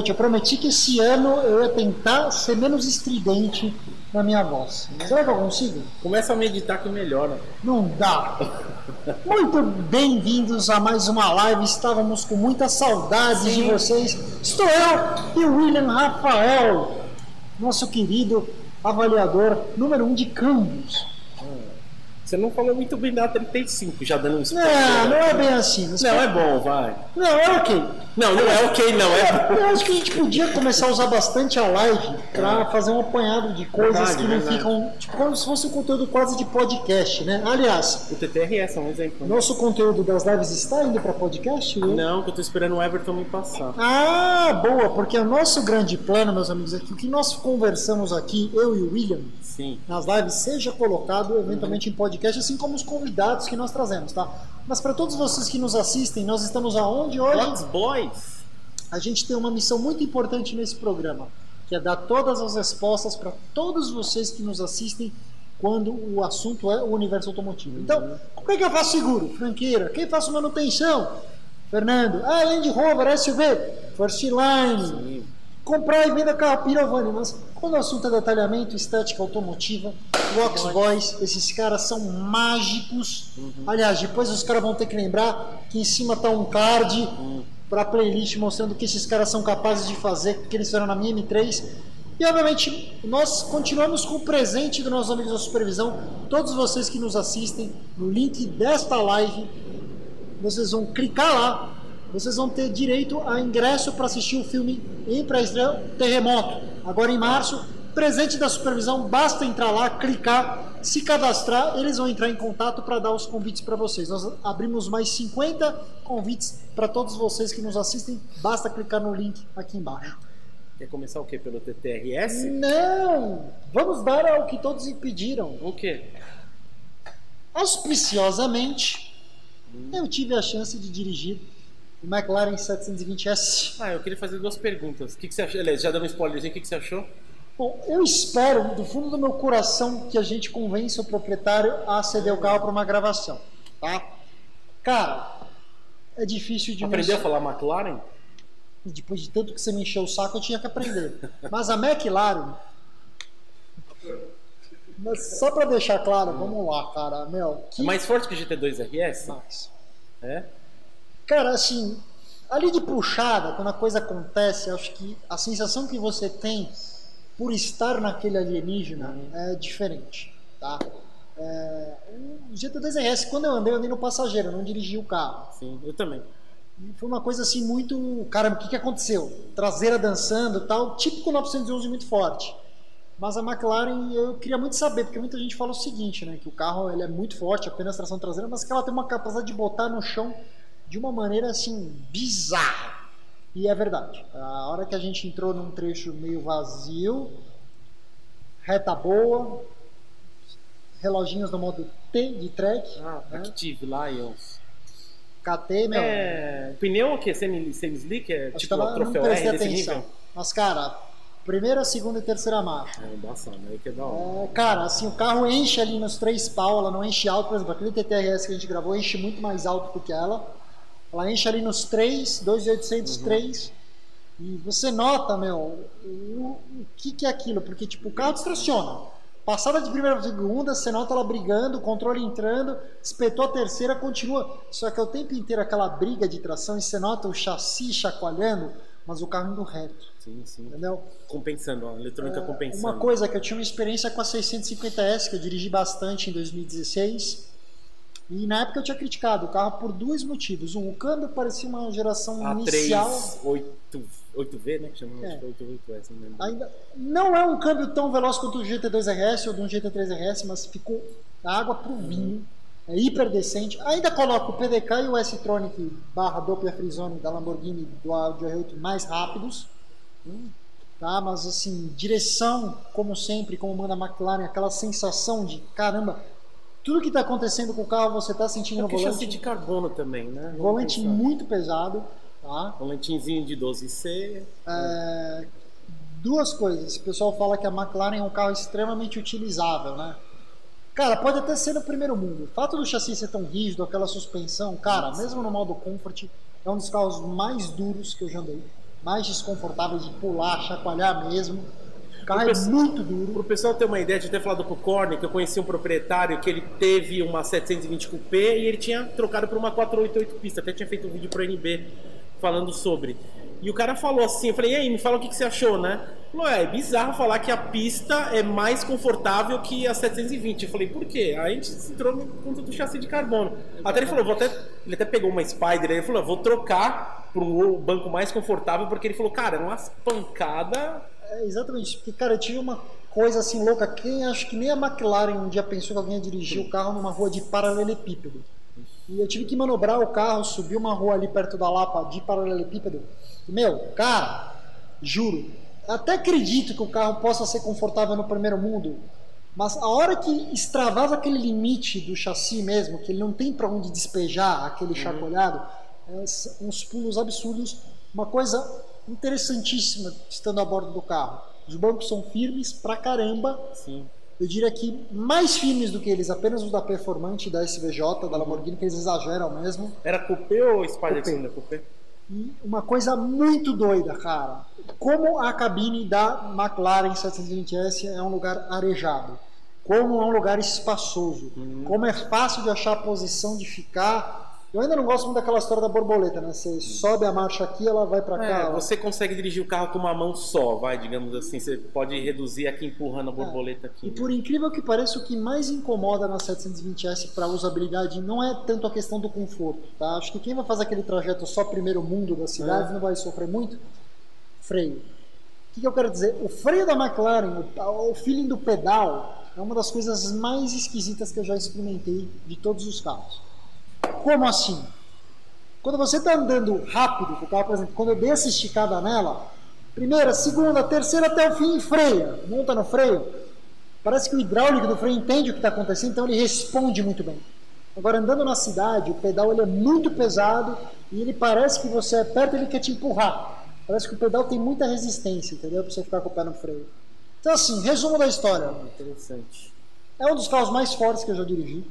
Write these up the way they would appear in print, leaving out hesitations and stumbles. noite. Eu prometi que esse ano eu ia tentar ser menos estridente na minha voz. Será que eu consigo? Começa a meditar que melhora. Não dá. Muito bem-vindos a mais uma live. Estávamos com muita saudade de vocês. Estou eu e o William Rafael, nosso querido avaliador número 1 de câmbios. Você não falou muito bem da 35, já dando um spoiler. Não, não é bem assim. Não, é bom, vai. Não, é ok. Não, não é ok, não. Eu acho que a gente podia começar a usar bastante a live para fazer um apanhado de coisas que não ficam... Tipo, como se fosse um conteúdo quase de podcast, né? Aliás... O TTRS é um exemplo. Nosso conteúdo das lives está indo para podcast? Ou? Não, que eu estou esperando o Everton me passar. Ah, boa, porque o nosso grande plano, meus amigos, é que o que nós conversamos aqui, eu e o William, nas lives, seja colocado eventualmente em podcast, assim como os convidados que nós trazemos, tá? Mas para todos vocês que nos assistem, nós estamos aonde hoje? Let's Boys! A gente tem uma missão muito importante nesse programa, que é dar todas as respostas para todos vocês que nos assistem quando o assunto é o universo automotivo. Então, como é que eu faço seguro? Franqueira. Quem faço manutenção? Fernando. Ah, Land Rover, SUV, First Line. Comprar e vender carro, Pirovani. Mas quando o assunto é detalhamento, estética automotiva, Vox Boys, esses caras são mágicos. Aliás, depois os caras vão ter que lembrar que em cima tá um card para playlist mostrando o que esses caras são capazes de fazer, o que eles fizeram na minha M3. E obviamente nós continuamos com o presente dos nossos amigos da Supervisão. Todos vocês que nos assistem, no link desta live, vocês vão clicar lá, vocês vão ter direito a ingresso para assistir o filme em pré-estreia Terremoto, agora em março. Presente da Supervisão, basta entrar lá, clicar, se cadastrar, eles vão entrar em contato para dar os convites para vocês. Nós abrimos mais 50 convites para todos vocês que nos assistem, basta clicar no link aqui embaixo. Quer começar o quê? Pelo TTRS? Não! Vamos dar ao que todos pediram. O quê? Auspiciosamente, eu tive a chance de dirigir o McLaren 720S. Ah, eu queria fazer duas perguntas. O que você achou? Já deu um spoilerzinho, o que você achou? Bom, eu espero do fundo do meu coração que a gente convença o proprietário a ceder o carro para uma gravação, tá? Cara, é difícil de... Aprendeu a falar McLaren? Depois de tanto que você me encheu o saco, eu tinha que aprender. Mas a McLaren... Mas só para deixar claro, vamos lá, cara, meu... Que... É mais forte que o GT2 RS? Mais. É? Cara, assim, ali de puxada, quando a coisa acontece, acho que a sensação que você tem... por estar naquele alienígena, é diferente, tá? É, o GT2 RS, quando eu andei no passageiro, não dirigi o carro. Sim, eu também. Foi uma coisa assim muito... Caramba, o que aconteceu? Traseira dançando e tal, típico 911 muito forte. Mas a McLaren, eu queria muito saber, porque muita gente fala o seguinte, né? Que o carro ele é muito forte, apenas tração traseira, mas que ela tem uma capacidade de botar no chão de uma maneira assim, bizarra. E é verdade, a hora que a gente entrou num trecho meio vazio, reta boa, reloginhos no modo T de track. Ah, né? Active Lions. KT, meu. É... Pneu o que? Semi-slick? É tipo o troféu R desse nível? Mas, cara, primeira, segunda e terceira marcha. É embaçado, aí que é da hora. É, cara, assim, o carro enche ali nos 3 pau, ela não enche alto, por exemplo, aquele TTRS que a gente gravou enche muito mais alto do que ela. Ela enche ali nos 3, 2,800, 3. E você nota, meu, o que é aquilo? Porque, tipo, o carro distraciona. Passada de primeira para segunda, você nota ela brigando, o controle entrando, espetou a terceira, continua. Só que o tempo inteiro aquela briga de tração e você nota o chassi chacoalhando, mas o carro indo reto. Sim, sim. Entendeu? Compensando, a eletrônica compensando. Uma coisa que eu tinha uma experiência com a 650S, que eu dirigi bastante em 2016. E na época eu tinha criticado o carro por 2 motivos. Um, o câmbio parecia uma geração A3, inicial. A3, 8V, né? Que chamava de 8V, não lembro. Ainda não é um câmbio tão veloz quanto o GT2 RS ou do GT3 RS, mas ficou da água pro vinho. É hiper decente. Ainda coloca o PDK e o S-Tronic barra Doppler Frisone da Lamborghini do Audi R8 mais rápidos. Tá? Mas assim, direção, como sempre, como manda a McLaren, aquela sensação de caramba. Tudo que está acontecendo com o carro você está sentindo no volante. Chassi de carbono também, né? Volante muito pesado, tá? Volantezinho de 12C. É... Duas coisas. O pessoal fala que a McLaren é um carro extremamente utilizável, né? Cara, pode até ser no primeiro mundo. O fato do chassi ser tão rígido, aquela suspensão, cara, mesmo no modo comfort, é um dos carros mais duros que eu já andei. mais desconfortável de pular, chacoalhar mesmo. O carro é muito duro. Para o pessoal ter uma ideia, de ter falado para o Corner, que eu conheci um proprietário que ele teve uma 720 Coupé e ele tinha trocado por uma 488 pista. Até tinha feito um vídeo para o NB falando sobre. E o cara falou assim, eu falei, e aí, me fala o que, que você achou, né? Falou, é bizarro falar que a pista é mais confortável que a 720. Eu falei, por quê? Aí a gente entrou no ponto do chassi de carbono. Até ele falou, ele até pegou uma Spider, aí ele falou, vou trocar para um banco mais confortável, porque ele falou, cara, é uma pancada. É, exatamente, porque cara, eu tive uma coisa assim louca, quem acho que nem a McLaren um dia pensou que alguém ia dirigir o carro numa rua de paralelepípedo. E eu tive que manobrar o carro, subir uma rua ali perto da Lapa de paralelepípedo. Meu, cara, juro, até acredito que o carro possa ser confortável no primeiro mundo, mas a hora que extravasa aquele limite do chassi mesmo, que ele não tem para onde despejar aquele chacoalhado, é uns pulos absurdos. Uma coisa interessantíssima estando a bordo do carro: os bancos são firmes pra caramba. Sim. Eu diria que mais firmes do que eles, apenas os da Performante, da SVJ, da Lamborghini, que eles exageram mesmo. Era Coupé ou Spider? Coupé. E uma coisa muito doida, cara, como a cabine da McLaren 720S é um lugar arejado, como é um lugar espaçoso, como é fácil de achar a posição de ficar. Eu ainda não gosto muito daquela história da borboleta, né? Você sobe a marcha aqui, ela vai pra cá. É, você consegue dirigir o carro com uma mão só, vai, digamos assim, você pode reduzir aqui empurrando a borboleta aqui. E por incrível que pareça, o que mais incomoda na 720S para usabilidade não é tanto a questão do conforto, tá? Acho que quem vai fazer aquele trajeto só primeiro mundo da cidade não vai sofrer muito. Freio. O que eu quero dizer? O freio da McLaren, o feeling do pedal, é uma das coisas mais esquisitas que eu já experimentei de todos os carros. Como assim? Quando você está andando rápido, o carro, por exemplo, quando eu dei essa esticada nela, primeira, segunda, terceira até o fim, freia, monta no freio, parece que o hidráulico do freio entende o que está acontecendo, então ele responde muito bem. Agora, andando na cidade, o pedal ele é muito pesado e ele parece que você aperta e ele quer te empurrar. Parece que o pedal tem muita resistência, entendeu? Para você ficar com o pé no freio. Então, assim, resumo da história. Interessante. É um dos carros mais fortes que eu já dirigi.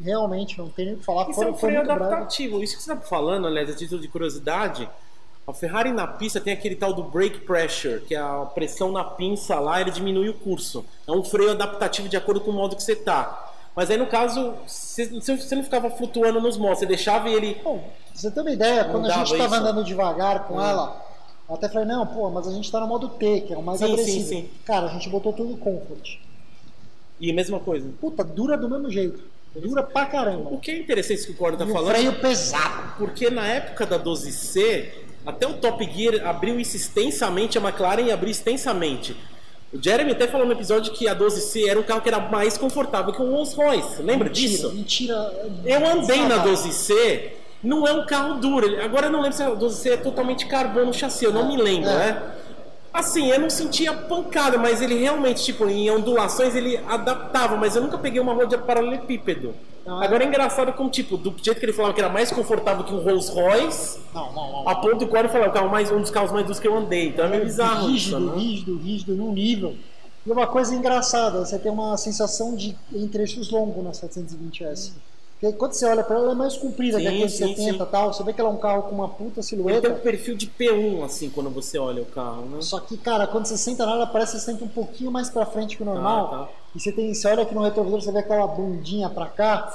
Realmente, não tem nem o que falar. Isso é um freio adaptativo. Breve. Isso que você está falando, aliás, a título de curiosidade, a Ferrari na pista tem aquele tal do brake pressure, que é a pressão na pinça lá, ele diminui o curso. É um freio adaptativo de acordo com o modo que você está. Mas aí, no caso, você não ficava flutuando nos modos, você deixava e ele... Bom, você tem uma ideia, quando a gente estava andando devagar com ela, eu até falei, não, pô, mas a gente está no modo T, que é o mais agressivo. Sim. Cara, a gente botou tudo comfort. E a mesma coisa? Puta, dura do mesmo jeito. Dura pra caramba. O que é interessante que o Corner tá falando, freio pesado. Porque na época da 12C, até o Top Gear abriu isso extensamente, a McLaren abriu extensamente. O Jeremy até falou no episódio que a 12C era um carro que era mais confortável que o Rolls-Royce. Lembra disso? Mentira. Eu andei na 12C, não é um carro duro. Agora eu não lembro se a 12C é totalmente carbono chassi, eu não me lembro, né? Assim, eu não sentia pancada, mas ele realmente, tipo, em ondulações ele adaptava, mas eu nunca peguei uma roda de paralelepípedo. Agora é engraçado como, tipo, do jeito que ele falava que era mais confortável que um Rolls-Royce, a ponto do qual ele falava que é um dos carros mais duros que eu andei, então é meio bizarro. Rígido, num nível. E uma coisa engraçada, você tem uma sensação de entre-eixos longo na 720S. Porque quando você olha para ela, ela é mais comprida que a 570 e tal. Você vê que ela é um carro com uma puta silhueta. Ele tem um perfil de P1, assim, quando você olha o carro, né? Só que, cara, quando você senta nela, parece que você senta um pouquinho mais pra frente que o normal. E você olha aqui no retrovisor, você vê aquela bundinha pra cá.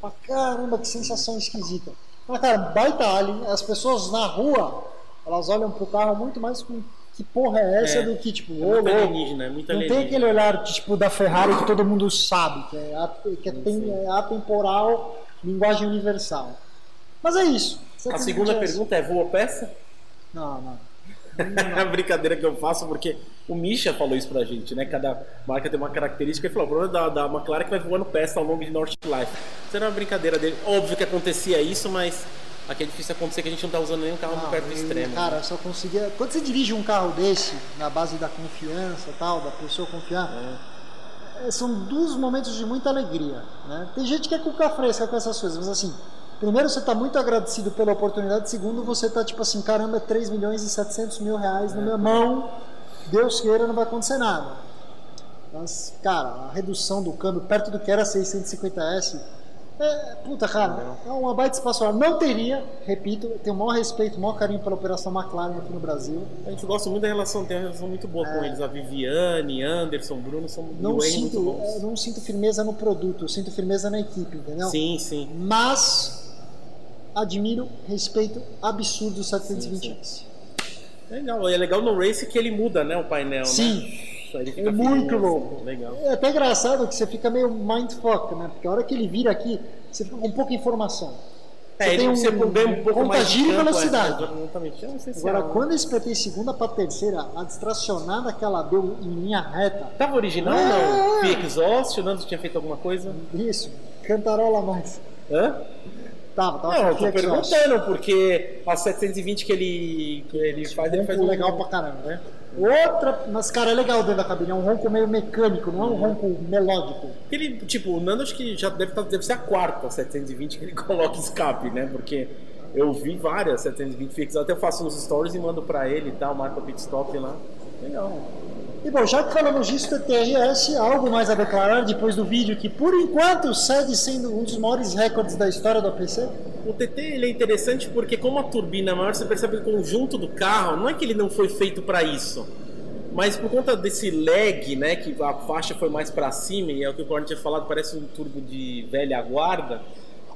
Pra caramba, que sensação esquisita. Mas, cara, baita alien. As pessoas na rua, elas olham pro carro muito mais com... Que porra é essa do que, tipo, não tem aquele olhar tipo da Ferrari que todo mundo sabe, que é atemporal, linguagem universal. Mas é isso. A segunda pergunta é: voa peça? Não. É a brincadeira que eu faço, porque o Misha falou isso pra gente, né? Cada marca tem uma característica. Ele falou: o problema da McLaren é que vai voando peça ao longo de Nordschleife. Isso era uma brincadeira dele. Óbvio que acontecia isso, mas. Aqui é difícil acontecer que a gente não tá usando nenhum carro do perto do extremo. Cara, só conseguia... Quando você dirige um carro desse, na base da confiança e tal, da pessoa confiar, são dois momentos de muita alegria, né? Tem gente que é cuca fresca com essas coisas, mas assim, primeiro você tá muito agradecido pela oportunidade, segundo você tá tipo assim, caramba, 3 milhões e 700 mil reais na minha mão, Deus queira, não vai acontecer nada. Mas, cara, a redução do câmbio, perto do que era 650S, É, puta, cara, é uma baita espaço. Não teria, repito, tenho o maior respeito, o maior carinho pela operação McLaren aqui no Brasil. A gente gosta muito da relação, tem uma relação muito boa com eles. A Viviane, Anderson, Bruno são muito bons. Eu não sinto firmeza no produto, eu sinto firmeza na equipe, entendeu? Sim, sim. Mas admiro, respeito absurdo do 720S. Legal, e é legal no Race que ele muda, né, o painel. Sim. Né? É muito louco. Legal. É até engraçado que você fica meio mindfuck, né? Porque a hora que ele vira aqui, você fica com pouca informação. Você tem um contagio e velocidade. Exatamente. Agora, quando eu espetei segunda para terceira, a distracionada que ela deu em linha reta. Tava original ou não? Fique exausto, o Nando tinha feito alguma coisa? Isso, cantarola mais. Hã? Tava não, eu tô perguntando, porque a 720 que ele faz, ele faz um legal pra caramba, né? Outra, mas cara, é legal dentro da cabine, é um ronco meio mecânico, não é um ronco melódico. Ele, tipo, o Nando acho que já deve ser a quarta 720 que ele coloca escape, né? Porque eu vi várias 720 fixas, até eu faço uns stories e mando pra ele e tal, marca pit stop lá. Legal. E bom, já que falamos disso, TTRS, algo mais a declarar depois do vídeo que, por enquanto, segue sendo um dos maiores recordes da história do APC? O TT ele é interessante porque, como a turbina é maior, você percebe que o conjunto do carro, não é que ele não foi feito para isso, mas por conta desse lag, né, que a faixa foi mais para cima, e é o que o Corno tinha falado, parece um turbo de velha guarda.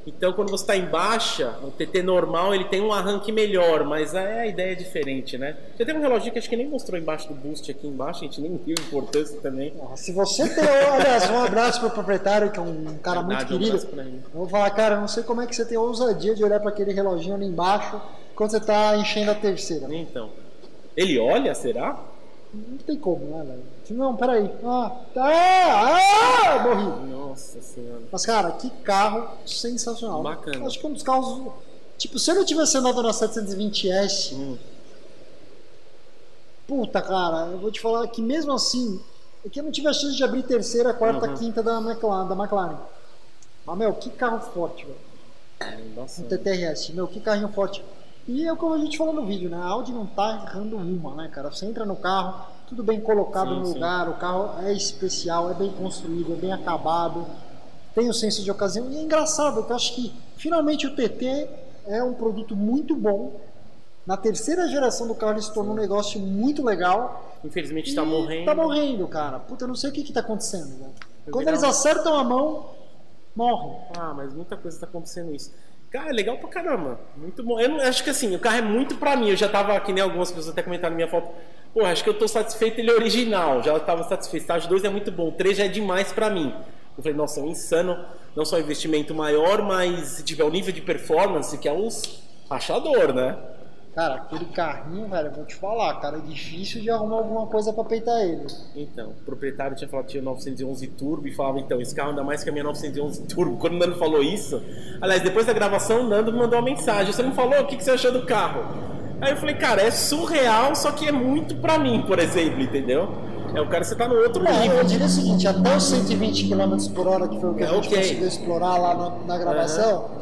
Então, quando você está em baixa, o TT normal ele tem um arranque melhor, mas a ideia é diferente, né? Já tem um reloginho que acho que nem mostrou embaixo do boost aqui embaixo, a gente nem viu a importância também. Se você tem, aliás, um abraço para o proprietário, que é um cara muito querido. Eu vou falar, cara, não sei como é que você tem a ousadia de olhar para aquele reloginho ali embaixo quando você está enchendo a terceira. Então, ele olha, será? Não tem como, né, velho? Não, peraí. Morri. Nossa senhora. Mas, cara, que carro sensacional. Bacana. Acho que é um dos carros. Tipo, se eu não tivesse andado na 720S. Puta, cara, eu vou te falar que mesmo assim. É que eu não tive a chance de abrir terceira, quarta, quinta da McLaren. Mas, meu, que carro forte, velho. Um TTRS. Meu, que carrinho forte. E é como a gente falou no vídeo, né? A Audi não tá errando uma, né, cara? Você entra no carro, tudo bem colocado no lugar, o carro é especial, é bem construído, é bem acabado, tem o senso de ocasião. E é engraçado, eu acho que finalmente o TT é um produto muito bom. Na terceira geração do carro ele se tornou um negócio muito legal. Infelizmente tá morrendo. Tá morrendo, cara. Puta, eu não sei o que tá acontecendo, né? Quando eles acertam a mão, morrem. Ah, mas muita coisa tá acontecendo isso. Cara, é legal pra caramba, muito bom. Eu acho que assim, o carro é muito pra mim. Eu já tava, que nem algumas pessoas até comentaram na minha foto, pô, acho que eu tô satisfeito, ele é original. Já tava satisfeito, tá? O 2 é muito bom, o 3 já é demais pra mim. Eu falei, nossa, é um insano. Não só um investimento maior, mas se tiver o nível de performance, que é um rachador, né? Cara, aquele carrinho, velho, eu vou te falar, cara, é difícil de arrumar alguma coisa pra peitar ele. Então, o proprietário tinha falado que tinha 911 Turbo e falava, então, esse carro anda mais que a minha 911 Turbo. Quando o Nando falou isso, aliás, depois da gravação, o Nando me mandou uma mensagem, você não falou o que você achou do carro? Aí eu falei, cara, é surreal, só que é muito pra mim, por exemplo, entendeu? É o cara que você tá no outro nível. Eu diria o seguinte, até os 120 km por hora, que foi o que a gente conseguiu explorar lá na gravação,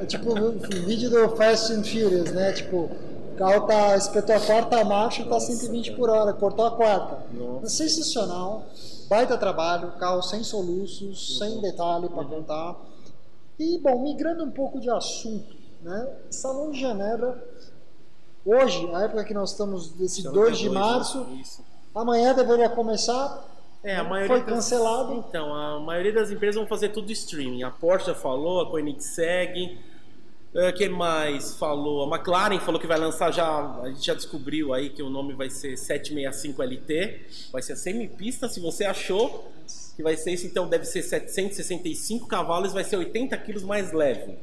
é tipo o vídeo do Fast and Furious, né? Tipo, o carro espetou a quarta marcha e tá 120 por hora, cortou a quarta. Nossa. Sensacional, baita trabalho, carro sem soluços, sem detalhe para contar. E, bom, migrando um pouco de assunto, né? Salão de Genebra, hoje, a época que nós estamos, desse 2 de março, amanhã deveria começar. É, a maioria foi cancelado. Então, a maioria das empresas vão fazer tudo streaming. A Porsche já falou, a Koenigsegg, quem mais falou? A McLaren falou que vai lançar já, a gente já descobriu aí que o nome vai ser 765LT, vai ser a semipista, se você achou que vai ser isso, então deve ser 765 cavalos, vai ser 80 kg mais leve.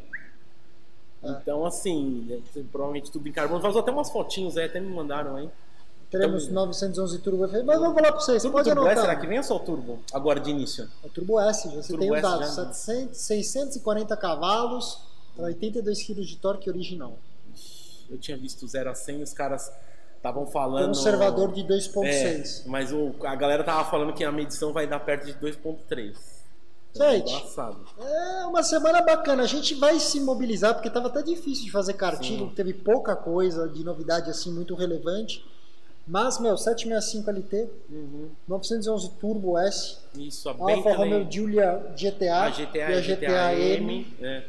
Então, assim, provavelmente tudo em carbono. Vazou até umas fotinhos aí, até me mandaram aí. Teremos 911 Turbo, mas vamos falar para vocês, turbo, pode anotar. Turbo S, será que vem ou só o Turbo, agora de início? O Turbo S, já você tem os dados, 640 cavalos para 82 kg de torque original. Eu tinha visto 0 a 100, os caras estavam falando... Conservador de 2.6. É, mas a galera tava falando que a medição vai dar perto de 2.3. Gente, é uma semana bacana. A gente vai se mobilizar, porque estava até difícil de fazer cartilho, teve pouca coisa de novidade assim muito relevante. Mas, meu, 765LT, 911 Turbo S, isso, a Alfa Romeo Giulia GTA, a GTA e a GTA M. É.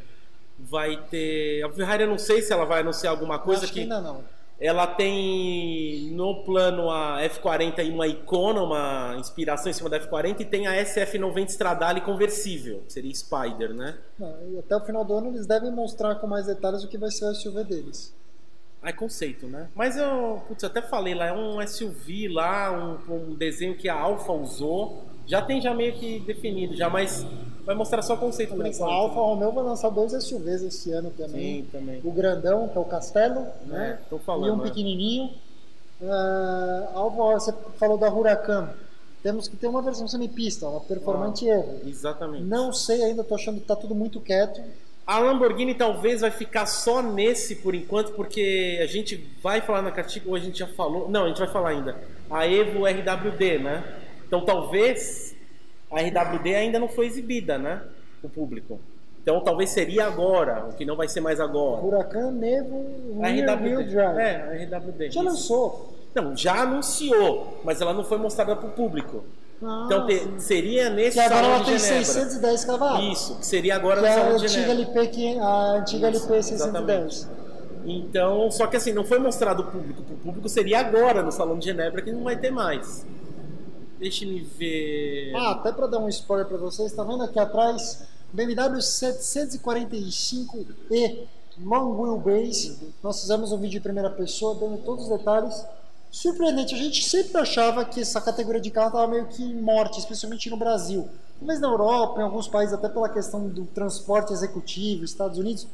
Vai ter... A Ferrari, eu não sei se ela vai anunciar alguma coisa. Acho que ainda não. Ela tem no plano a F40 e uma Icona, uma inspiração em cima da F40, e tem a SF90 Stradale conversível, que seria Spider, né? Não, e até o final do ano eles devem mostrar com mais detalhes o que vai ser o SUV deles. Ah, é conceito, né? Mas eu, putz, até falei lá, é um SUV lá, um desenho que a Alfa usou. Já meio que definido, já, mas vai mostrar só o conceito por enquanto. A Alfa Romeo vai lançar 2 SUVs esse ano também. Sim, também. O grandão, que é o Castelo, né? Tô falando, e um pequenininho. Alfa, você falou da Huracán. Temos que ter uma versão semipista, uma performante evo. Exatamente. Não sei ainda, tô achando que tá tudo muito quieto. A Lamborghini talvez vai ficar só nesse por enquanto, porque a gente vai falar na cartilha, ou a gente já falou, não, a gente vai falar ainda, a Evo RWD, né? Então talvez a RWD ainda não foi exibida, né, o público. Então talvez seria agora, o que não vai ser mais agora. Huracán, Evo, Rear-Wheel Drive. É, a RWD. Já lançou. Não, já anunciou, mas ela não foi mostrada para o público. Ah, então seria nesse salão de Genebra. Agora ela tem 610 cavalos. Isso, que seria agora no salão de Genebra. A antiga LP 610. Então, só que assim, não foi mostrado ao público. O público seria agora no salão de Genebra, que não vai ter mais. Deixa-me ver... Ah, até para dar um spoiler para vocês, tá vendo aqui atrás? BMW 745E Long Wheelbase. Nós fizemos um vídeo em primeira pessoa, dando todos os detalhes. Surpreendente, a gente sempre achava que essa categoria de carro estava meio que morta, especialmente no Brasil. Mas na Europa, em alguns países, até pela questão do transporte executivo, Estados Unidos,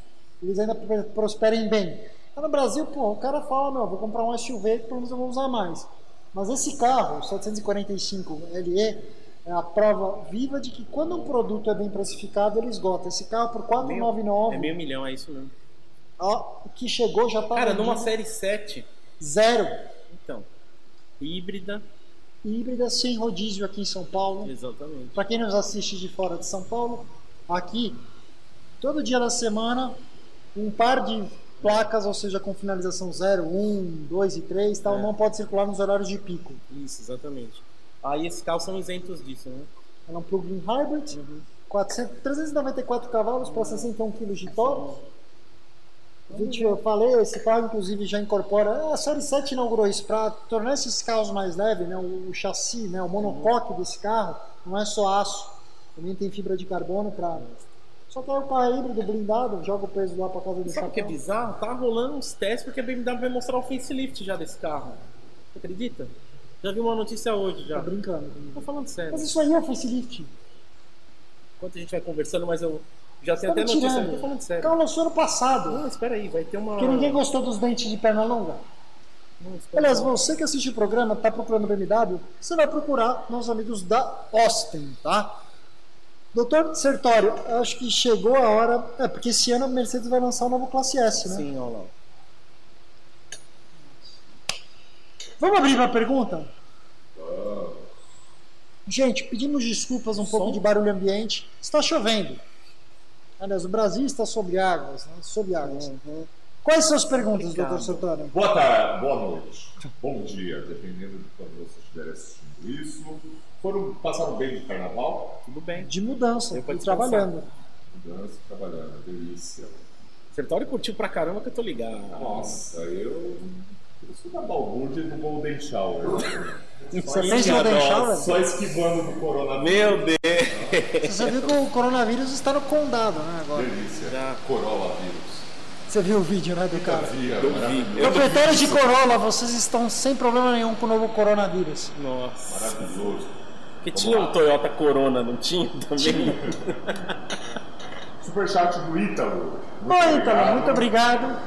eles ainda prosperem bem. Mas no Brasil, pô, o cara fala, não, vou comprar um SUV que pelo menos eu vou usar mais. Mas esse carro, o 745LE, é a prova viva de que quando um produto é bem precificado, ele esgota. Esse carro por 499... É meio milhão, é isso mesmo. Ó, que chegou já tá... Cara, numa série 7... Zero. Então, híbrida. Híbrida, sem rodízio aqui em São Paulo. Exatamente. Para quem nos assiste de fora de São Paulo, aqui, todo dia da semana, um par de placas, ou seja, com finalização 0, 1, 2 e 3, tal, não pode circular nos horários de pico. Isso, exatamente. Aí esses carros são isentos disso, né? Ela é um plug-in hybrid, 394 cavalos para 61 kg de torque. Eu falei, esse carro inclusive já incorpora, a série 7 inaugurou isso para tornar esses carros mais leves, né? O chassi, né? O monocoque desse carro não é só aço, também tem fibra de carbono para... Só que é o carro híbrido blindado, joga o peso lá para casa do chapéu. Sabe o que é bizarro? Tá rolando uns testes porque a BMW vai mostrar o facelift já desse carro. Você acredita? Já vi uma notícia hoje já. Tô brincando comigo. Tô falando sério. Mas isso aí é o facelift. Enquanto a gente vai conversando, mas eu... Já tem até notícia, não tô falando sério. Carro lançou ano passado. Não, espera aí, vai ter uma... Porque ninguém gostou dos dentes de perna longa. Aliás, você que assiste o programa, tá procurando BMW, você vai procurar nossos amigos da Austin, tá? Doutor Sertório, acho que chegou a hora... É, porque esse ano a Mercedes vai lançar o novo Classe S, né? Sim, olha lá. Vamos abrir uma pergunta? Gente, pedimos desculpas um pouco de barulho ambiente. Está chovendo. Aliás, o Brasil está sob águas, né? Sob águas. Uhum. Quais são as perguntas, doutor Sertório? Boa tarde, boa noite, bom dia, dependendo de quando você estiver assistindo isso. Passaram bem de carnaval? Tudo bem. De mudança, e trabalhando. Mudança, trabalhando, delícia. Sertório curtiu pra caramba que eu tô ligado. Nossa, eu sou da balbúrdia e do Golden Shower. Você fez Golden Shower? Só esquivando do coronavírus. Meu Deus! Você viu que o coronavírus está no condado, né? Agora. Delícia. Já. Corolla vírus. Você viu o vídeo, né, do cara? Eu vi. Proprietários de Corolla, vocês estão sem problema nenhum com o novo coronavírus. Nossa. Maravilhoso. Porque tinha um Toyota Corona, não tinha também? Tinha. Superchat do Ítalo. Oi, Ítalo, muito obrigado.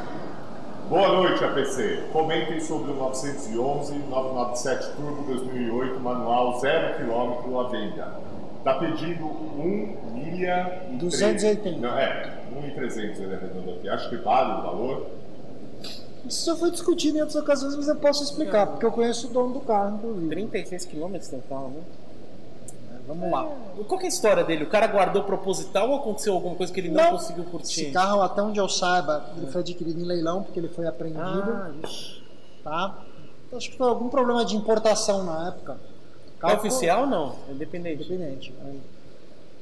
Boa noite, APC. Comentem sobre o 911 997 Turbo 2008, manual 0 km à venda. Está pedindo 1.280. Não, é, 1.300 ele arredondou aqui. Acho que vale o valor. Isso já foi discutido em outras ocasiões, mas eu posso explicar, porque eu conheço o dono do carro, inclusive. 36 km total, né? Vamos lá. Qual que é a história dele? O cara guardou proposital ou aconteceu alguma coisa que ele não conseguiu curtir? Esse carro, até onde eu saiba, ele foi adquirido em leilão, porque ele foi apreendido. Ah, tá? Acho que foi algum problema de importação na época. É oficial ou não? É independente. Independente.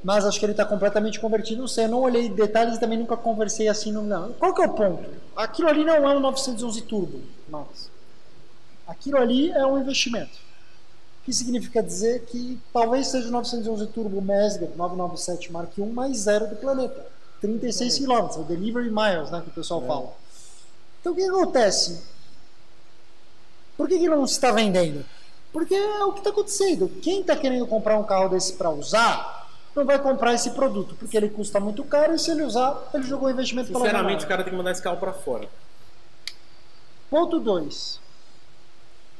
Mas acho que ele está completamente convertido, não sei, eu não olhei detalhes e também nunca conversei assim. Não. Qual que é o ponto? Aquilo ali não é um 911 Turbo, mas aquilo ali é um investimento. O que significa dizer que talvez seja o 911 Turbo Mezger 997 Mark I mais zero do planeta. 36 km, o delivery miles, né, que o pessoal fala. Então o que acontece? Por que não se está vendendo? Porque é o que está acontecendo. Quem está querendo comprar um carro desse para usar não vai comprar esse produto, porque ele custa muito caro e se ele usar, ele jogou o investimento pela janela. Sinceramente, o cara tem que mandar esse carro para fora. Ponto 2.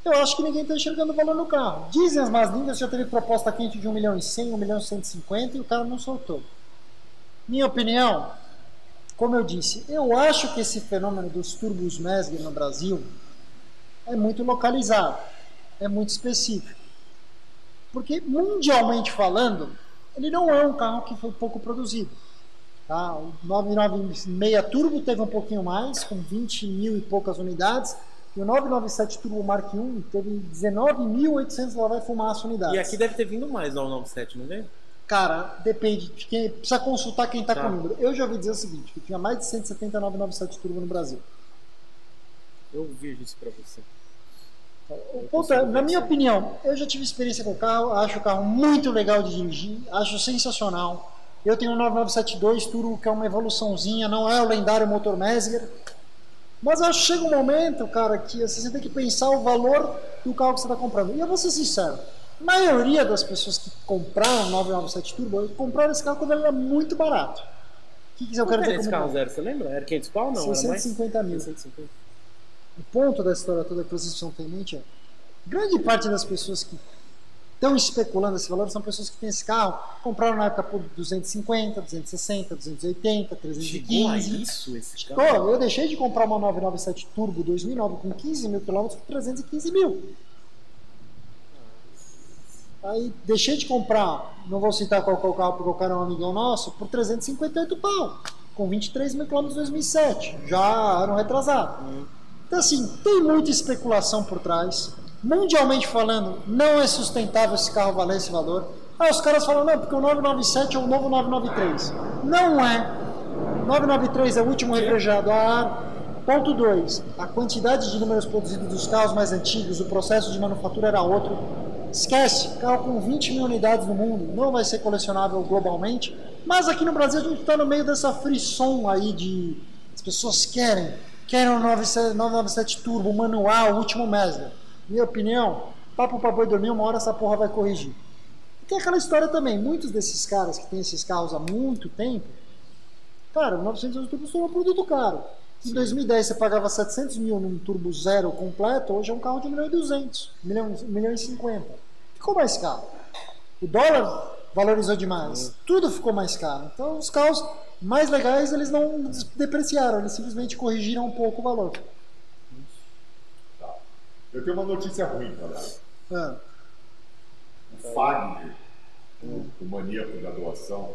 Eu acho que ninguém está enxergando o valor no carro. Dizem as más línguas, já teve proposta quente de 1.100.000, 1.150.000 e o cara não soltou. Minha opinião, como eu disse, eu acho que esse fenômeno dos turbos Mezger no Brasil é muito localizado, é muito específico. Porque mundialmente falando, ele não é um carro que foi pouco produzido, tá? O 996 Turbo teve um pouquinho mais, com 20.000 e poucas unidades, e o 997 Turbo Mark I teve 19.800 lá vai fumaça unidades. E aqui deve ter vindo mais, não, o 97, não veio? Cara, depende de quem, precisa consultar quem está com o número. Eu já ouvi dizer o seguinte, que tinha mais de 170 997 Turbo no Brasil. Eu vejo isso para você. Outra, na minha opinião, eu já tive experiência com o carro, acho o carro muito legal de dirigir, acho sensacional. Eu tenho um 9972 Turbo, que é uma evoluçãozinha, não é o lendário motor Mezger, mas acho que chega um momento, cara, que você tem que pensar o valor do carro que você está comprando. E eu vou ser sincero, a maioria das pessoas que compraram o 997 Turbo compraram esse carro quando ele era muito barato. O que eu quero dizer com esse carro zero, você lembra? Era 500 pau ou não? 650 mil. 650. O ponto da história toda que vocês precisam ter em mente é: grande parte das pessoas que estão especulando esse valor são pessoas que têm esse carro, compraram na época por 250, 260, 280, 315. Chegou a isso, esse carro? Eu deixei de comprar uma 997 Turbo 2009 com 15 mil quilômetros por 315 mil. Aí deixei de comprar, não vou citar qual é o carro porque o cara é um amigão nosso, por 358 pau, com 23 mil quilômetros em 2007, já ano retrasado. Então assim, tem muita especulação por trás. Mundialmente falando, não é sustentável esse carro valer esse valor. Ah, os caras falam, não, porque o 997 é o novo 993. Não é. 993 é o último refrigerado a ar. Ponto 2. A quantidade de números produzidos dos carros mais antigos, o processo de manufatura era outro. Esquece, carro com 20 mil unidades no mundo, não vai ser colecionável globalmente. Mas aqui no Brasil a gente está no meio dessa frisson aí de... As pessoas querem um 997 Turbo, manual, último Mezger. Minha opinião, papo pra boi dormir, uma hora essa porra vai corrigir. E tem aquela história também, muitos desses caras que têm esses carros há muito tempo, cara, o 911 Turbo foi um produto caro. Em 2010 você pagava 700 mil num Turbo zero completo, hoje é um carro de 1.200.000, 1.050.000. Ficou mais caro. O dólar valorizou demais, tudo ficou mais caro. Então os carros mais legais eles não depreciaram, eles simplesmente corrigiram um pouco o valor. Tá. Eu tenho uma notícia ruim, galera. O Fagner, o maníaco da doação,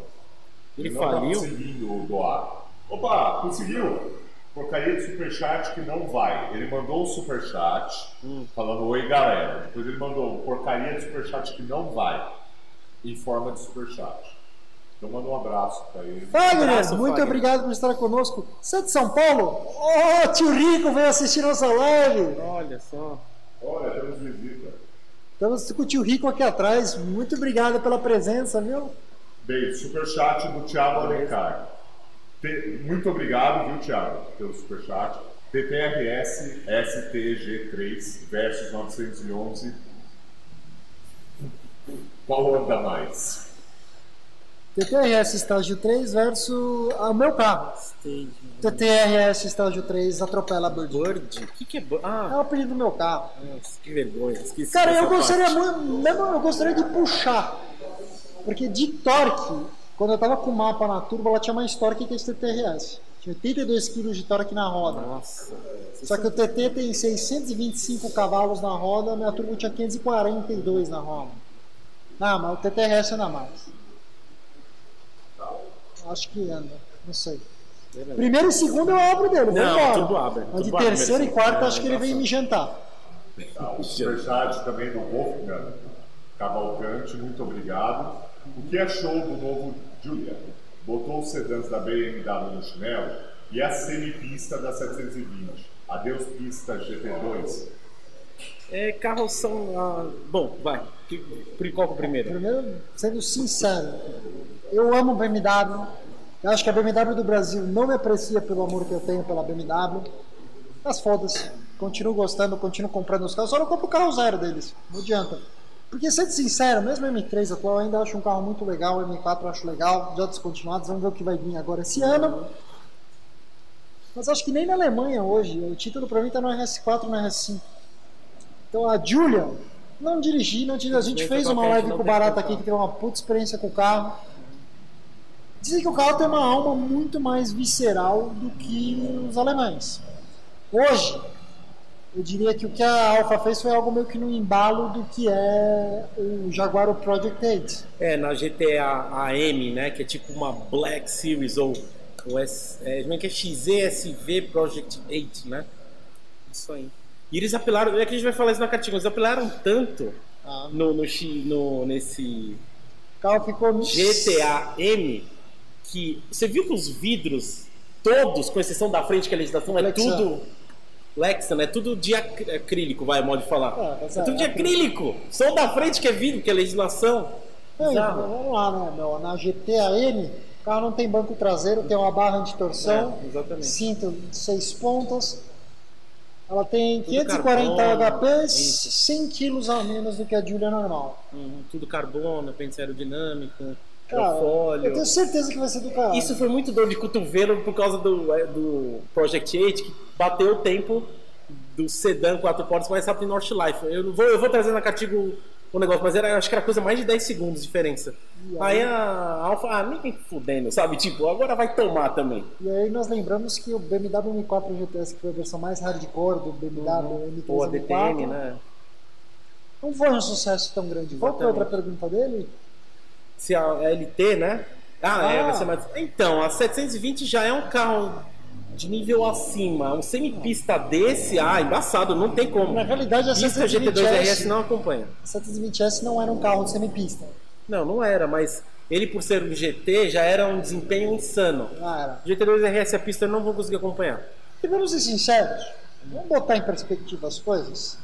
ele não está conseguindo doar. Opa, conseguiu? Porcaria de superchat que não vai. Ele mandou um superchat falando oi galera, depois ele mandou porcaria de superchat que não vai em forma de superchat. Então manda um abraço pra ele. Fagner, muito obrigado por estar conosco. Você é de São Paulo? Oh, tio Rico veio assistir nossa live. Olha só. Olha, temos visita. Estamos com o tio Rico aqui atrás. Muito obrigado pela presença, viu? Bem, superchat do Thiago Alencar. Muito obrigado, viu, Thiago, pelo superchat. TTRS STG3 versus 911. Qual anda mais? TTRS estágio 3 versus o meu carro. TTRS estágio 3 atropela a Bird. Bird? O que é Bird? Ah, é o apelido do meu carro. Nossa, que vergonha. Esqueci. Cara, eu gostaria muito, eu gostaria de puxar. Porque de torque, quando eu tava com o mapa na turbo, ela tinha mais torque que esse TTRS. Tinha 82 kg de torque na roda. Nossa. Só que o TT tem 625 cavalos na roda, a minha turbo tinha 542 na roda. Não, mas o TTRS anda mais. Acho que anda, não sei. Primeiro e segundo eu abro dele, vou embora. Mas de terceira e quarta acho que ele vem me jantar. Tá, o superchat também do Wolfgang Cavalcante, muito obrigado. O que achou do novo Giulia? Botou os sedãs da BMW no chinelo e a semipista da 720. Adeus pista GT2. É, carros são... bom, vai. Qual que é o primeiro? Primeiro, sendo sincero, eu amo BMW. Eu acho que a BMW do Brasil não me aprecia pelo amor que eu tenho pela BMW. Mas foda-se. Continuo gostando, continuo comprando os carros. Só não compro o carro zero deles. Não adianta. Porque, sendo sincero, mesmo o M3 atual, eu ainda acho um carro muito legal. O M4 eu acho legal. Já descontinuados. Vamos ver o que vai vir agora esse ano. Mas acho que nem na Alemanha hoje. O título pra mim tá no RS4 e no RS5. Então a Giulia, não dirigi, não dirigi. A gente fez uma live com o Barata aqui que teve uma puta experiência com o carro. Dizem que o carro tem uma alma muito mais visceral do que os alemães. Hoje, eu diria que o que a Alfa fez foi algo meio que no embalo do que é o Jaguar Project 8. É, na GTA AM, né, que é tipo uma Black Series ou... que é XZSV Project 8, né? Isso aí. E eles apelaram, é que a gente vai falar isso na cartinha, eles apelaram tanto nesse carro ficou no GTA M que você viu que os vidros todos, com exceção da frente que a legislação é tudo Lexan, é tudo de acrílico, vai, modo de falar. É tudo de acrílico. Só da frente que é vidro, que é legislação. É, então, vamos lá, né, meu? Na GTA M o carro não tem banco traseiro, tem uma barra antitorção, cinto de 6 pontas. Ela tem tudo 540 carbono, HP, isso. 100 kg a menos do que a Giulia normal. Tudo carbono, pente aerodinâmico, portfólio. Eu tenho certeza que vai ser do caralho. Isso foi muito dor de cotovelo por causa do Project 8, que bateu o tempo do sedã 4 portas mais rápido em Nordschleife. Eu vou trazer na categoria o negócio, mas acho que era coisa mais de 10 segundos de diferença. Aí a Alfa, nem fudendo, sabe? Tipo, agora vai tomar também. E aí nós lembramos que o BMW M4 GTS, que foi a versão mais hardcore do BMW M3 ou a DTM, né? Não foi um sucesso tão grande. Qual foi a outra pergunta dele? Se a LT, né? É, vai ser mais... Então, a 720 já é um carro de nível acima. Um semipista desse, embaçado, não tem como. Na realidade, a 720S não acompanha. A 720S não era um carro de semipista. Não, não era, mas ele, por ser um GT, já era um desempenho insano. GT2 RS, a pista eu não vou conseguir acompanhar. E vamos ser sinceros, vamos botar em perspectiva as coisas.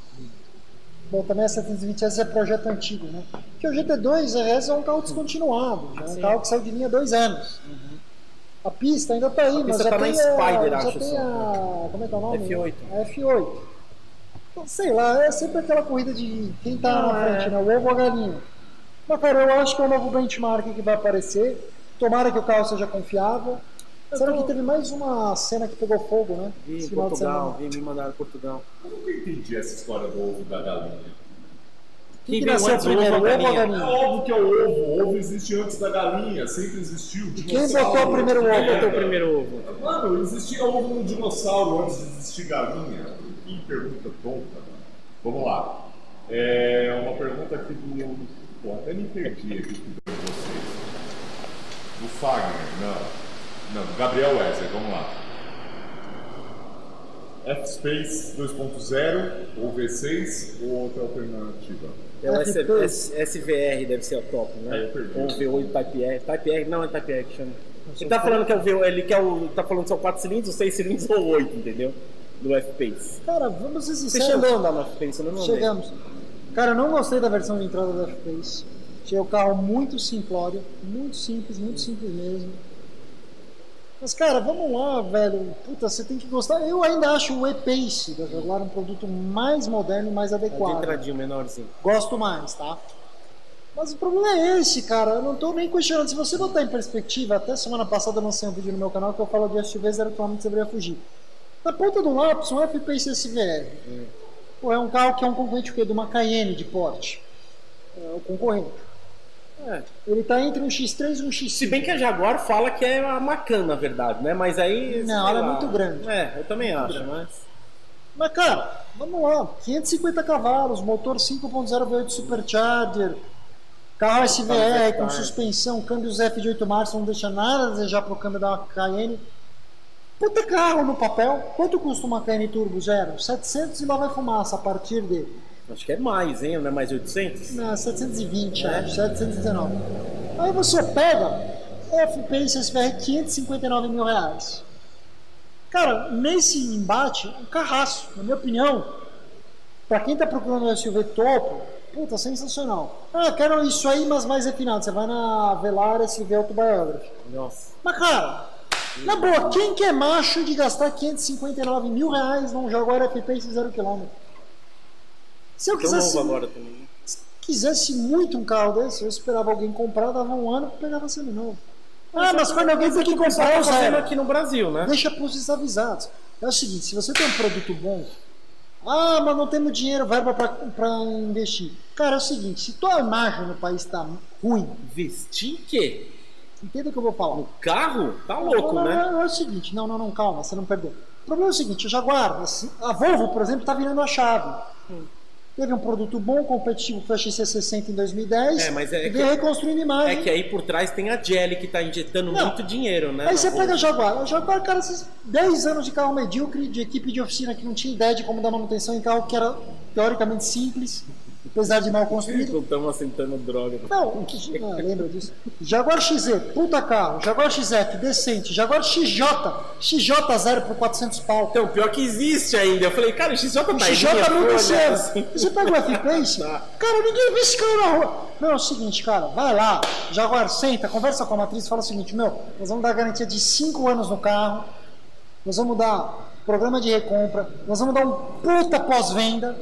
Bom, também a 720S é projeto antigo, né? Porque o GT2 RS é um carro descontinuado, já é um carro que saiu de linha há 2 anos. A pista ainda está aí, mas já tá tem na Spider, já acho. Tem como é que é o nome? F8. A F8. Então, sei lá, é sempre aquela corrida de quem está na frente, né? O ovo ou a galinha. Mas, cara, eu acho que é um novo benchmark que vai aparecer. Tomara que o carro seja confiável. Será que teve mais uma cena que pegou fogo, né? Vi em Portugal, me mandaram em Portugal. Eu nunca entendi essa história do ovo da galinha. Quem nasceu primeiro, ovo ou galinha? É óbvio que é o ovo. O ovo existe antes da galinha, sempre existiu. Quem botou o primeiro ovo? Quem botou o primeiro ovo? Mano, existia ovo no dinossauro antes de existir galinha. Que pergunta tonta. Vamos lá. É uma pergunta aqui do... Pô, até me perdi aqui com vocês. Do Fagner, não, Gabriel Wesley, vamos lá. F-Pace 2.0 ou V6 ou outra alternativa? É o SVR, deve ser o top, né? Ou V8 Type R, não é Type R que chama. Ele tá falando que é o V8, ele quer o, tá falando que são 4 cilindros, 6 cilindros ou 8, entendeu? Do F-Pace. Cara, vamos existir. Você chegou a andar no F-Pace, eu não andei. Chegamos. Cara, eu não gostei da versão de entrada do F-Pace. Tinha o carro muito simplório, muito simples mesmo. Mas, cara, vamos lá, velho. Puta, você tem que gostar. Eu ainda acho o E-Pace da Jaguar um produto mais moderno e mais adequado. É de entradinho, menorzinho. Gosto mais, tá? Mas o problema é esse, cara. Eu não tô nem questionando. Se você botar em perspectiva, até semana passada eu lancei um vídeo no meu canal que eu falo de SUV 0km que você deveria fugir. Na ponta do lápis, um F-Pace SVR. Pô, é um carro que é um concorrente o quê? De uma Cayenne de porte. É o concorrente. Ele tá entre um X3 e um X5. Se bem que a Jaguar fala que é a Macan, na verdade, né? Mas aí... Não, ela é muito grande. É, eu também acho, mas... Mas, cara, vamos lá. 550 cavalos, motor 5.0 V8 Supercharger, carro SVR com suspensão, câmbios F de 8 marchas, não deixa nada a desejar pro câmbio da Cayenne. Quanto é caro no papel? Quanto custa uma Cayenne Turbo Zero? 700 e lá vai fumaça a partir de... Acho que é mais, hein? Não é mais 800? Não, 720, acho, 719. Aí você pega F-Pace SVR 559 mil reais. Cara, nesse embate, um carraço, na minha opinião, pra quem tá procurando um SUV topo, puta, sensacional. Ah, quero isso aí, mas mais refinado. Você vai na Velar SUV Autobiography. Nossa. Mas, cara, na boa, quem que é macho de gastar 559 mil reais num Jaguar F-Pace 0 km? Se eu quisesse, muito um carro desse, eu esperava alguém comprar, dava um ano e pegava semi novo. Ah, mas quando alguém tem que comprar, eu saio aqui no Brasil, né? Deixa para os avisados. É o seguinte, se você tem um produto bom, ah, mas não temos dinheiro, verba para investir. Cara, é o seguinte, se tua imagem no país está ruim... Investir em quê? Entenda o que eu vou falar. No carro? Tá louco, não, né? É o seguinte, não, calma, você não perdeu. O problema é o seguinte, o Jaguar, a Volvo, por exemplo, está virando a chave. Teve um produto bom, competitivo, foi a XC60 em 2010, veio reconstruindo imagem. É que aí por trás tem a Jelly, que está injetando muito dinheiro, né? Aí você pega a Jaguar, cara, esses 10 anos de carro medíocre, de equipe de oficina que não tinha ideia de como dar manutenção em carro, que era teoricamente simples, apesar de mal construído. Não estamos assentando droga. Não, lembra disso. Jaguar XZ, puta carro. Jaguar XF, decente. Jaguar XJ, XJ0 por 400 pau. Então, pior que existe ainda. Eu falei, cara, o XJ tá aí. XJ muito cedo. Assim. Você pega o F-Pace, cara, ninguém vê esse cara na rua. Não, é o seguinte, cara, vai lá, Jaguar, senta, conversa com a matriz, fala o seguinte, meu, nós vamos dar garantia de 5 anos no carro, nós vamos dar programa de recompra, nós vamos dar um puta pós-venda,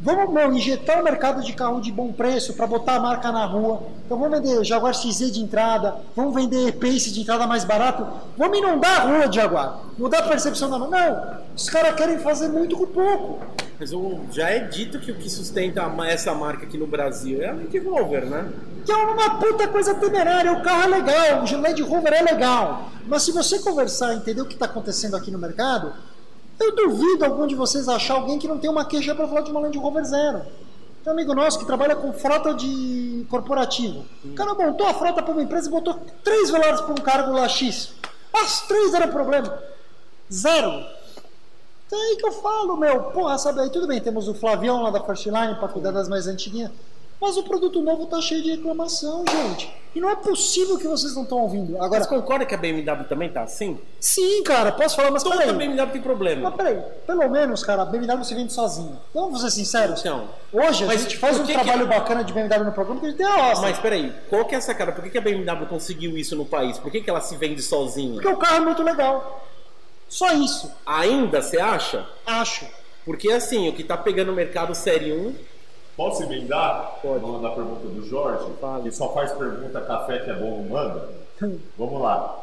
vamos, meu, injetar o mercado de carro de bom preço para botar a marca na rua. Então vamos vender Jaguar XZ de entrada, vamos vender E-Pace de entrada mais barato, vamos inundar a rua de Jaguar, mudar a percepção da mão. Não, os caras querem fazer muito com pouco. Mas já é dito que o que sustenta essa marca aqui no Brasil é a Land Rover, né? Que é uma puta coisa temerária, o carro é legal, o Land Rover é legal, mas se você conversar e entender o que está acontecendo aqui no mercado, eu duvido algum de vocês achar alguém que não tem uma queixa para falar de uma Land Rover Zero. Tem um amigo nosso que trabalha com frota de corporativo. O cara montou a frota para uma empresa e botou 3 Velares para um cargo lá X. As 3 eram problema. Zero. Então é aí que eu falo, meu. Porra, sabe aí, tudo bem, temos o Flavião lá da First Line para cuidar das mais antiguinhas. Mas o produto novo tá cheio de reclamação, gente. E não é possível que vocês não estão ouvindo. Agora, mas concorda que a BMW também tá assim? Sim, cara, posso falar, mas peraí. Toda a BMW tem problema. Mas peraí, pelo menos, cara, a BMW se vende sozinha. Vamos ser sinceros. Então, hoje a gente faz um trabalho bacana de BMW no programa, porque a gente tem a nossa. Mas peraí, qual que é essa cara? Por que a BMW conseguiu isso no país? Por que ela se vende sozinha? Porque o carro é muito legal. Só isso. Ainda, você acha? Acho. Porque assim, o que tá pegando o mercado Série 1... Posso emendar? Pode. Vamos na pergunta do Jorge, que só faz pergunta café que é bom, não manda. Vamos lá.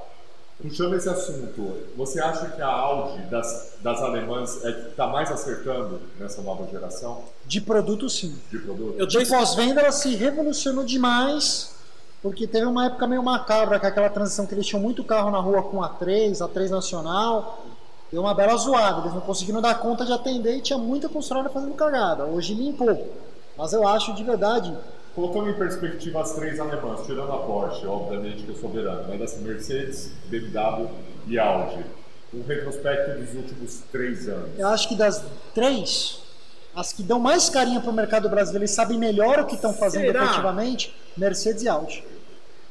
Puxando esse assunto, você acha que a Audi das alemãs é que está mais acertando nessa nova geração? De produto, sim. De produto? De pós-venda, ela se revolucionou demais, porque teve uma época meio macabra, com aquela transição que eles tinham muito carro na rua com A3 nacional. Deu uma bela zoada, eles não conseguiram dar conta de atender e tinha muita construtora fazendo cagada. Hoje limpou. Mas eu acho de verdade. Colocando em perspectiva as 3 alemãs, tirando a Porsche, obviamente que eu sou soberano, mas das Mercedes, BMW e Audi. Um retrospecto dos últimos 3 anos. Eu acho que das 3, as que dão mais carinho para o mercado brasileiro e sabem melhor o que estão fazendo efetivamente, Mercedes e Audi.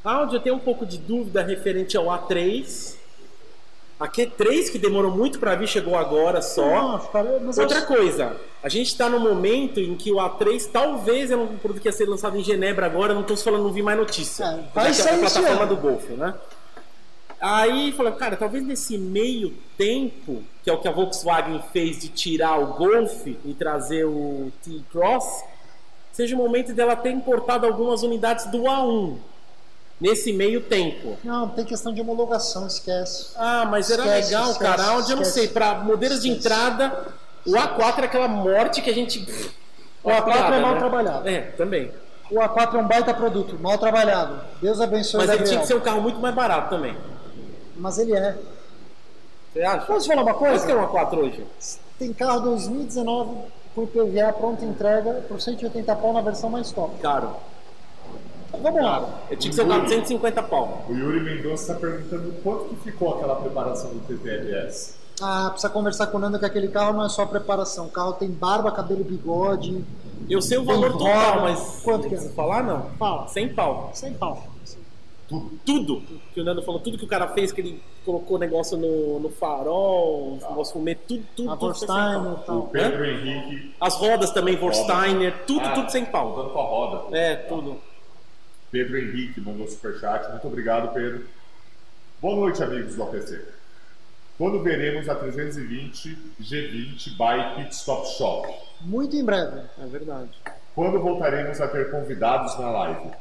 A Audi eu tenho um pouco de dúvida referente ao A3. Aqui é 3 que demorou muito para vir, chegou agora só. Outra coisa, a gente está no momento em que o A3 talvez é um produto que ia ser lançado em Genebra agora, não estou falando, não vi mais notícia. Vai ser a plataforma do Golf, né? Aí falou, cara, talvez nesse meio tempo, que é o que a Volkswagen fez de tirar o Golf e trazer o T-Cross, seja o momento dela ter importado algumas unidades do A1. Nesse meio tempo. Não, tem questão de homologação, esquece. Ah, mas era legal, cara. Audi, eu não sei, para modelos de entrada, o A4 é aquela morte que a gente... O A4 é mal trabalhado. É, também. O A4 é um baita produto, mal trabalhado. Deus abençoe. Mas ele tinha que ser um carro muito mais barato também. Mas ele é. Você acha? Posso falar uma coisa? Você tem um A4 hoje? Tem carro 2019 com IPVA, pronta entrega, por 180 pau na versão mais top. Caro. Vamos lá, eu tinha que ser 450 pau. O Yuri Mendonça está perguntando quanto que ficou aquela preparação do TTRS. Ah, precisa conversar com o Nando que aquele carro não é só preparação. O carro tem barba, cabelo e bigode. Eu sei o valor total, mas quanto que precisa falar, não? Fala. 100 pau. 100 pau. Tudo que o Nando falou, tudo que o cara fez, que ele colocou negócio no farol, negócio fumê, tudo. A Vorsteiner, tal. O Pedro Henrique. As rodas também, Vorsteiner, tudo 100 pau. Contando com a roda. É, tudo. Pedro Henrique mandou superchat. Muito obrigado, Pedro. Boa noite, amigos do APC. Quando veremos a 320 G20 by Pit Stop Shop? Muito em breve, é verdade. Quando voltaremos a ter convidados na live?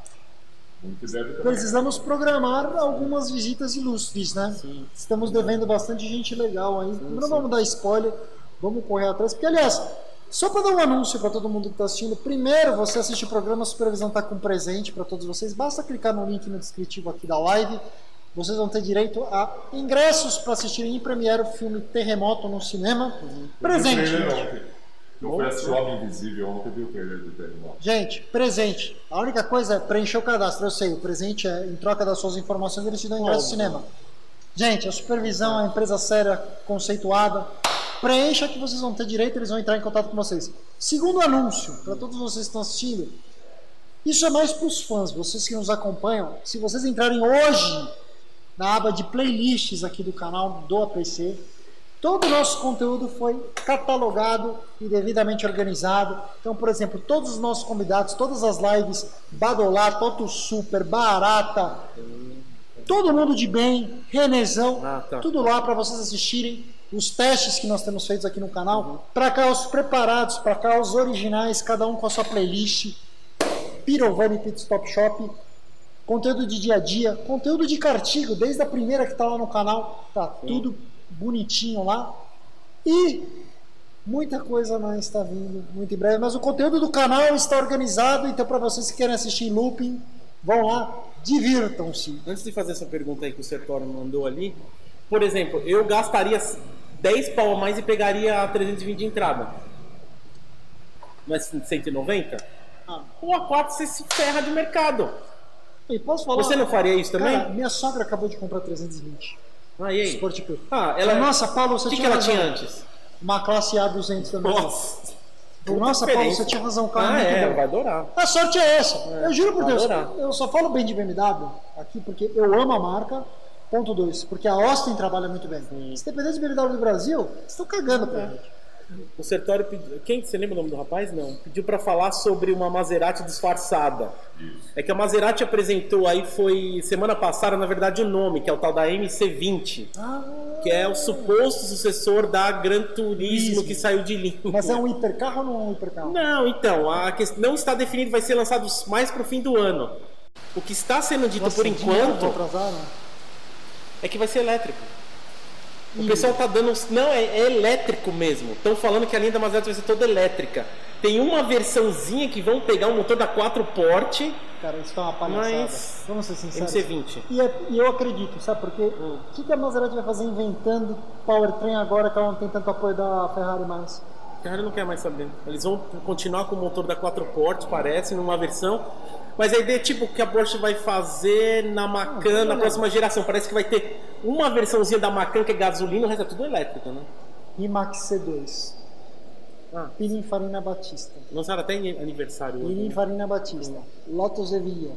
Muito em breve também. Precisamos programar algumas visitas ilustres, né? Sim. Estamos devendo bastante gente legal aí. Não vamos dar spoiler, vamos correr atrás. Porque, aliás, só para dar um anúncio para todo mundo que está assistindo, primeiro você assiste o programa, a Supervisão está com um presente para todos vocês. Basta clicar no link no descritivo aqui da live. Vocês vão ter direito a ingressos para assistirem em premiere o filme Terremoto no cinema. Presente. Eu fui assistir o Homem Invisível ontem, vi o trailer do Terremoto. Gente, presente. A única coisa é preencher o cadastro. Eu sei, o presente é em troca das suas informações, eles te dão ingresso no cinema. Gente, a Supervisão é uma empresa séria, conceituada. Preencha que vocês vão ter direito, eles vão entrar em contato com vocês. Segundo anúncio, para todos vocês que estão assistindo, isso é mais para os fãs, vocês que nos acompanham. Se vocês entrarem hoje na aba de playlists aqui do canal do APC, todo o nosso conteúdo foi catalogado e devidamente organizado. Então, por exemplo, todos os nossos convidados, todas as lives, Badolar, Toto Super, Barata, todo mundo de bem, Renezão, tudo lá para vocês assistirem os testes que nós temos feitos aqui no canal, para carros preparados, para carros originais, cada um com a sua playlist, Pirovani Pit Stop Shop, conteúdo de dia a dia, conteúdo de cartigo, desde a primeira que está lá no canal, tá tudo bonitinho lá. E muita coisa mais está vindo muito em breve, mas o conteúdo do canal está organizado, então para vocês que querem assistir em looping, vão lá, divirtam-se. Antes de fazer essa pergunta aí que o Sertório mandou ali, por exemplo, eu gastaria 10 pau a mais e pegaria a 320 de entrada, mas 190? Ou a 4 você se ferra de mercado. E posso falar, você não faria isso também? Cara, minha sogra acabou de comprar 320. Ah, e aí? Sport Coupe. Ela... Nossa, Paulo, você tinha razão. O que ela tinha antes? Uma classe A200 também. Nossa, Paulo, você tinha razão. Ah, é, vai adorar. A sorte é essa. Eu juro por Deus, eu só falo bem de BMW aqui porque eu amo a marca. Ponto 2, porque a Austin trabalha muito bem. Se depender de BMW do Brasil, vocês estão cagando pra gente. O Sertório pediu... Quem? Você lembra o nome do rapaz? Não. Pediu para falar sobre uma Maserati disfarçada. Isso. É que a Maserati apresentou aí, foi semana passada, na verdade, o nome, que é o tal da MC20. Que é o suposto sucessor da Gran Turismo que saiu de limpo. Mas é um hipercarro ou não é um hipercarro? Não, então, a questão não está definida, vai ser lançado mais pro fim do ano. O que está sendo dito por enquanto é que vai ser elétrico. O pessoal tá dando... Não, é elétrico mesmo. Estão falando que a linha da Maserati vai ser toda elétrica. Tem uma versãozinha que vão pegar um motor da 4 porte. Cara, isso tá uma palhaçada. Mas... Vamos ser sinceros. MC20. E eu acredito, sabe por quê? O que a Maserati vai fazer inventando powertrain agora que ela não tem tanto apoio da Ferrari mais? A Ferrari não quer mais saber. Eles vão continuar com o motor da 4 porte, parece, numa versão... Mas a ideia é tipo o que a Porsche vai fazer na Macan, na próxima geração. Parece que vai ter uma versãozinha da Macan que é gasolina, o resto é tudo elétrico, né? Rimac C2. Pininfarina Batista. Lançaram até em aniversário hoje. Pininfarina Batista. Lotus Evia.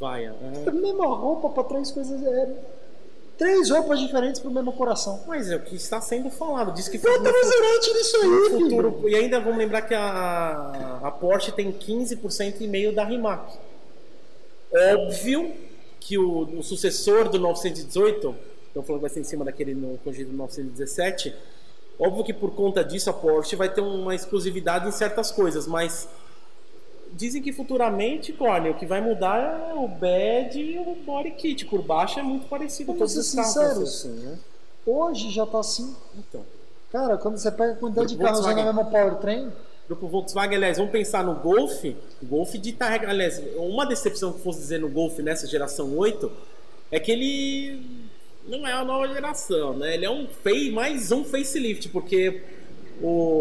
Vai. Mesma roupa para três coisas. Três roupas diferentes pro mesmo coração. Mas é o que está sendo falado. Diz que foi Maserati nisso aí, futuro. E ainda vamos lembrar que a Porsche tem 15,5% da Rimac. Óbvio que o sucessor do 918, estão falando que vai ser em cima daquele congênito do 917, óbvio que por conta disso a Porsche vai ter uma exclusividade em certas coisas, mas dizem que futuramente, Cornel, o que vai mudar é o bed e o body kit. Por baixo é muito parecido. Vamos ser sinceros, né? Hoje já tá assim. Então, cara, quando você pega a quantidade de carros na mesma powertrain. Grupo Volkswagen, aliás, vamos pensar no Golf. O Golf de Tarrega. Aliás, uma decepção que fosse dizer no Golf nessa geração 8 é que ele não é a nova geração, né? Ele é mais um facelift, porque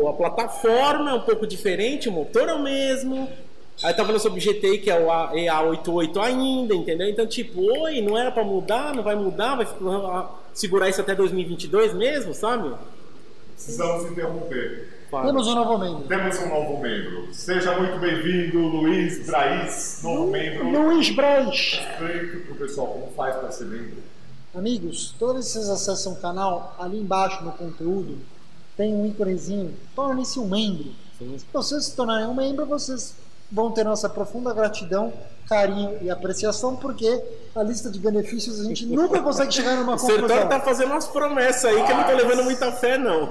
a plataforma é um pouco diferente, o motor é o mesmo. Aí tá falando sobre o GTI, que é o A88 ainda, entendeu? Então, tipo, oi, não era pra mudar, não vai mudar, vai segurar isso até 2022 mesmo, sabe? Precisamos interromper. Claro. Temos um novo membro. Temos um novo membro. Seja muito bem-vindo, Luiz Braz, novo membro. Luiz Braz. Explique pro pessoal como faz para ser membro. Amigos, todos vocês acessam o canal, ali embaixo no conteúdo, tem um íconezinho, torne-se um membro. Sim. Se vocês se tornarem um membro, vocês vão ter nossa profunda gratidão, carinho e apreciação, porque a lista de benefícios a gente nunca consegue chegar numa conclusão. O Sertão tá fazendo umas promessas aí que eu não tô levando muita fé, não.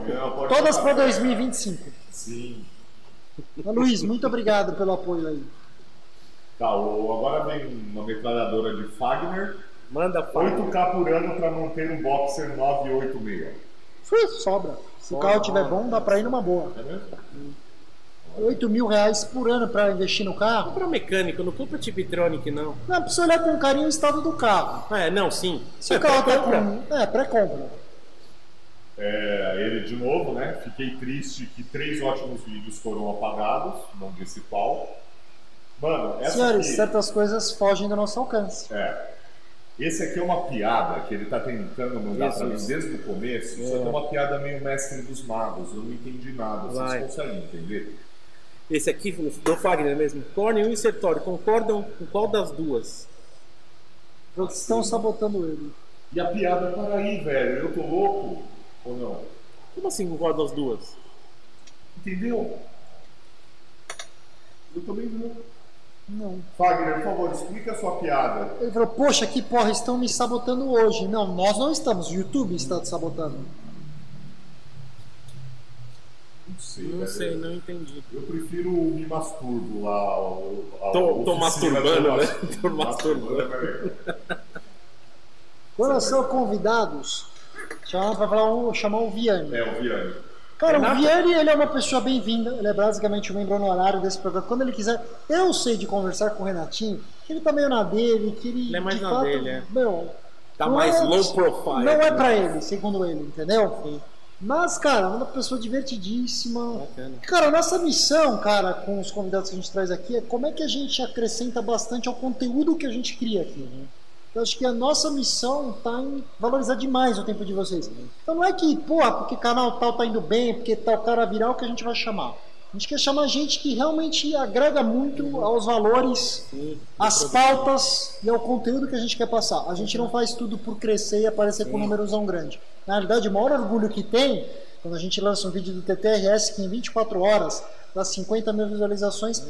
Todas para 2025. Sim. Luiz, muito obrigado pelo apoio aí. Tá, agora vem uma metralhadora de Fagner. Manda, Fagner. 8K por ano para manter um Boxer 986. Sobra. Se o carro tiver bom, dá para ir numa boa. É mesmo? 8 mil reais por ano para investir no carro. Compra mecânico, não compra Tiptronic, não. Não, precisa olhar com carinho o estado do carro. É, não, sim. Se o carro tá com... É, pré-compra. É, ele de novo, né? Fiquei triste que 3 ótimos vídeos foram apagados, não disse qual. Mano, essa senhores, aqui... certas coisas fogem do nosso alcance. É. Esse aqui é uma piada que ele tá tentando mandar para mim desde o começo. Isso aqui é uma piada meio mestre dos magos. Eu não entendi nada. Vocês conseguem entender? Esse aqui do Fagner mesmo. Corne e Insertório concordam com qual das duas? Eles estão sabotando ele. E a piada para aí, velho. Eu tô louco ou não? Como assim com qual das duas? Entendeu? Eu também não. Fagner, por favor, explica a sua piada. Ele falou, poxa, que porra, estão me sabotando hoje. Não, nós não estamos. O YouTube está te sabotando. Não sei, não entendi. Eu prefiro me masturbo lá. Tô masturbando, né? Tô masturbando. Quando são convidados, chamam pra falar chamar o Viane. É, o Viane. Cara, o Viane, ele é uma pessoa bem-vinda. Ele é basicamente um membro honorário desse programa. Quando ele quiser, eu sei de conversar com o Renatinho, que ele tá meio na dele, que ele. Ele é mais na dele, é. Meu, tá mais low profile. Não é pra ele, segundo ele, entendeu? Sim. Mas, cara, uma pessoa divertidíssima. Bacana. Cara, nossa missão, cara, com os convidados que a gente traz aqui é como é que a gente acrescenta bastante ao conteúdo que a gente cria aqui, né? Eu acho que a nossa missão tá em valorizar demais o tempo de vocês. Então não é que, porra, porque canal tal tá indo bem, porque tal cara viral que a gente vai chamar. A gente quer chamar gente que realmente agrega muito aos valores, às pautas e ao conteúdo que a gente quer passar. A gente não faz tudo por crescer e aparecer com um númerozão grande. Na realidade, o maior orgulho que tem, quando a gente lança um vídeo do TTRS que em 24 horas dá 50 mil visualizações,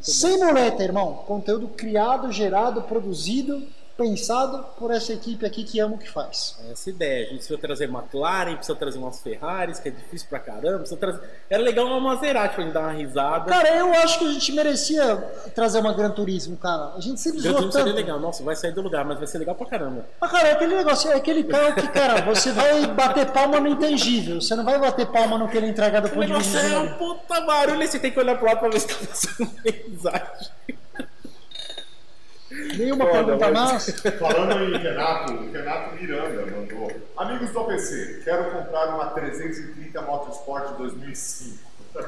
sem moleta, irmão. Conteúdo criado, gerado, produzido, pensado por essa equipe aqui que ama o que faz. Essa ideia, a gente precisa trazer McLaren, precisa trazer umas Ferraris, que é difícil pra caramba, precisa trazer... Era legal uma Maserati pra gente dar uma risada. Cara, eu acho que a gente merecia trazer uma Gran Turismo, cara. A gente sempre zoou tanto. Seria legal, nossa, vai sair do lugar, mas vai ser legal pra caramba. Ah, cara, é aquele negócio, é aquele carro que, cara, você vai bater palma no intangível, você não vai bater palma no que ele entrega do ponto de vista. É um puta barulho e você tem que olhar pro lado pra ver se tá passando paisagem. Nenhuma pergunta mais. Falando em Renato, o Renato Miranda mandou: amigos do APC, quero comprar uma 330 Motorsport 2005.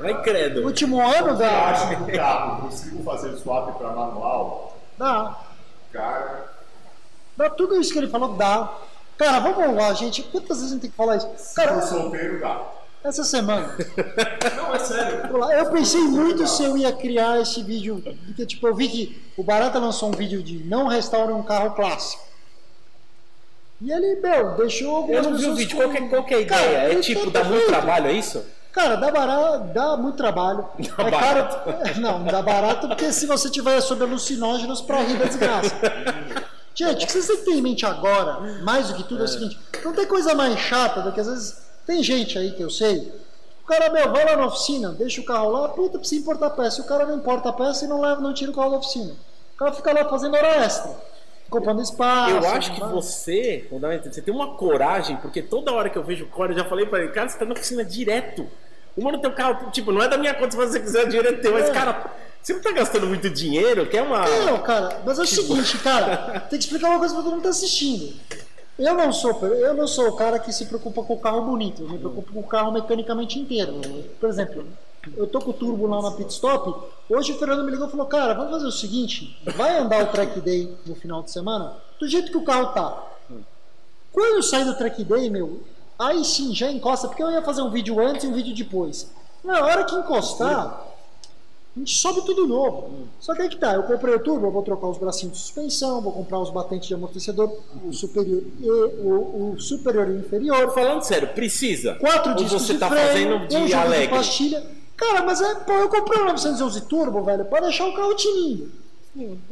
Ai, credo. Último ano da. Acho que o carro, consigo fazer swap para manual? Dá. Cara. Dá tudo isso que ele falou, dá. Cara, vamos lá, gente. Quantas vezes a gente tem que falar isso? Cara, se for solteiro, dá. Essa semana. Não, é sério. Eu pensei muito se eu ia criar esse vídeo. Porque, tipo, eu vi que o Barata lançou um vídeo de não restaura um carro clássico. E ele, meu, deixou. Eu não vi o vídeo. Qual que é a ideia? Cara, é tipo, dá muito trabalho, é isso? Cara, dá muito trabalho. Dá barato. Cara, não, dá barato porque se você tiver sobre alucinógenos pra rir da desgraça. Gente, o que vocês têm que ter em mente agora, mais do que tudo, é o seguinte: não tem coisa mais chata do que às vezes. Tem gente aí que eu sei, o cara, meu, vai lá na oficina, deixa o carro lá, puta, precisa importar a peça. O cara não importa a peça e não tira o carro da oficina. O cara fica lá fazendo hora extra, comprando espaço. Eu acho que você tem uma coragem, porque toda hora que eu vejo o Core, eu já falei pra ele, cara, você tá na oficina direto. Uma no teu carro, tipo, não é da minha conta, se você quiser, o dinheiro é teu, mas, cara, você não tá gastando muito dinheiro, quer uma... Não, cara, mas é o seguinte, cara, tem que explicar uma coisa pra todo mundo que tá assistindo. Eu não sou o cara que se preocupa com o carro bonito, eu me preocupo com o carro mecanicamente inteiro. Por exemplo, eu tô com o turbo lá na pit stop. Hoje o Fernando me ligou e falou: cara, vamos fazer o seguinte, vai andar o track day no final de semana, do jeito que o carro tá. Quando eu saí do track day, meu, aí sim já encosta, porque eu ia fazer um vídeo antes e um vídeo depois. Na hora que encostar, a gente sobe tudo novo. Só que aí que tá, eu comprei o turbo, eu vou trocar os bracinhos de suspensão, vou comprar os batentes de amortecedor, o superior e o superior e o inferior. Falando sério, precisa. 4 discos você de tá freio, fazendo de alegre. Pastilha. Cara, mas é, pô, eu comprei o 911 turbo, velho, pra deixar o carro tinindo.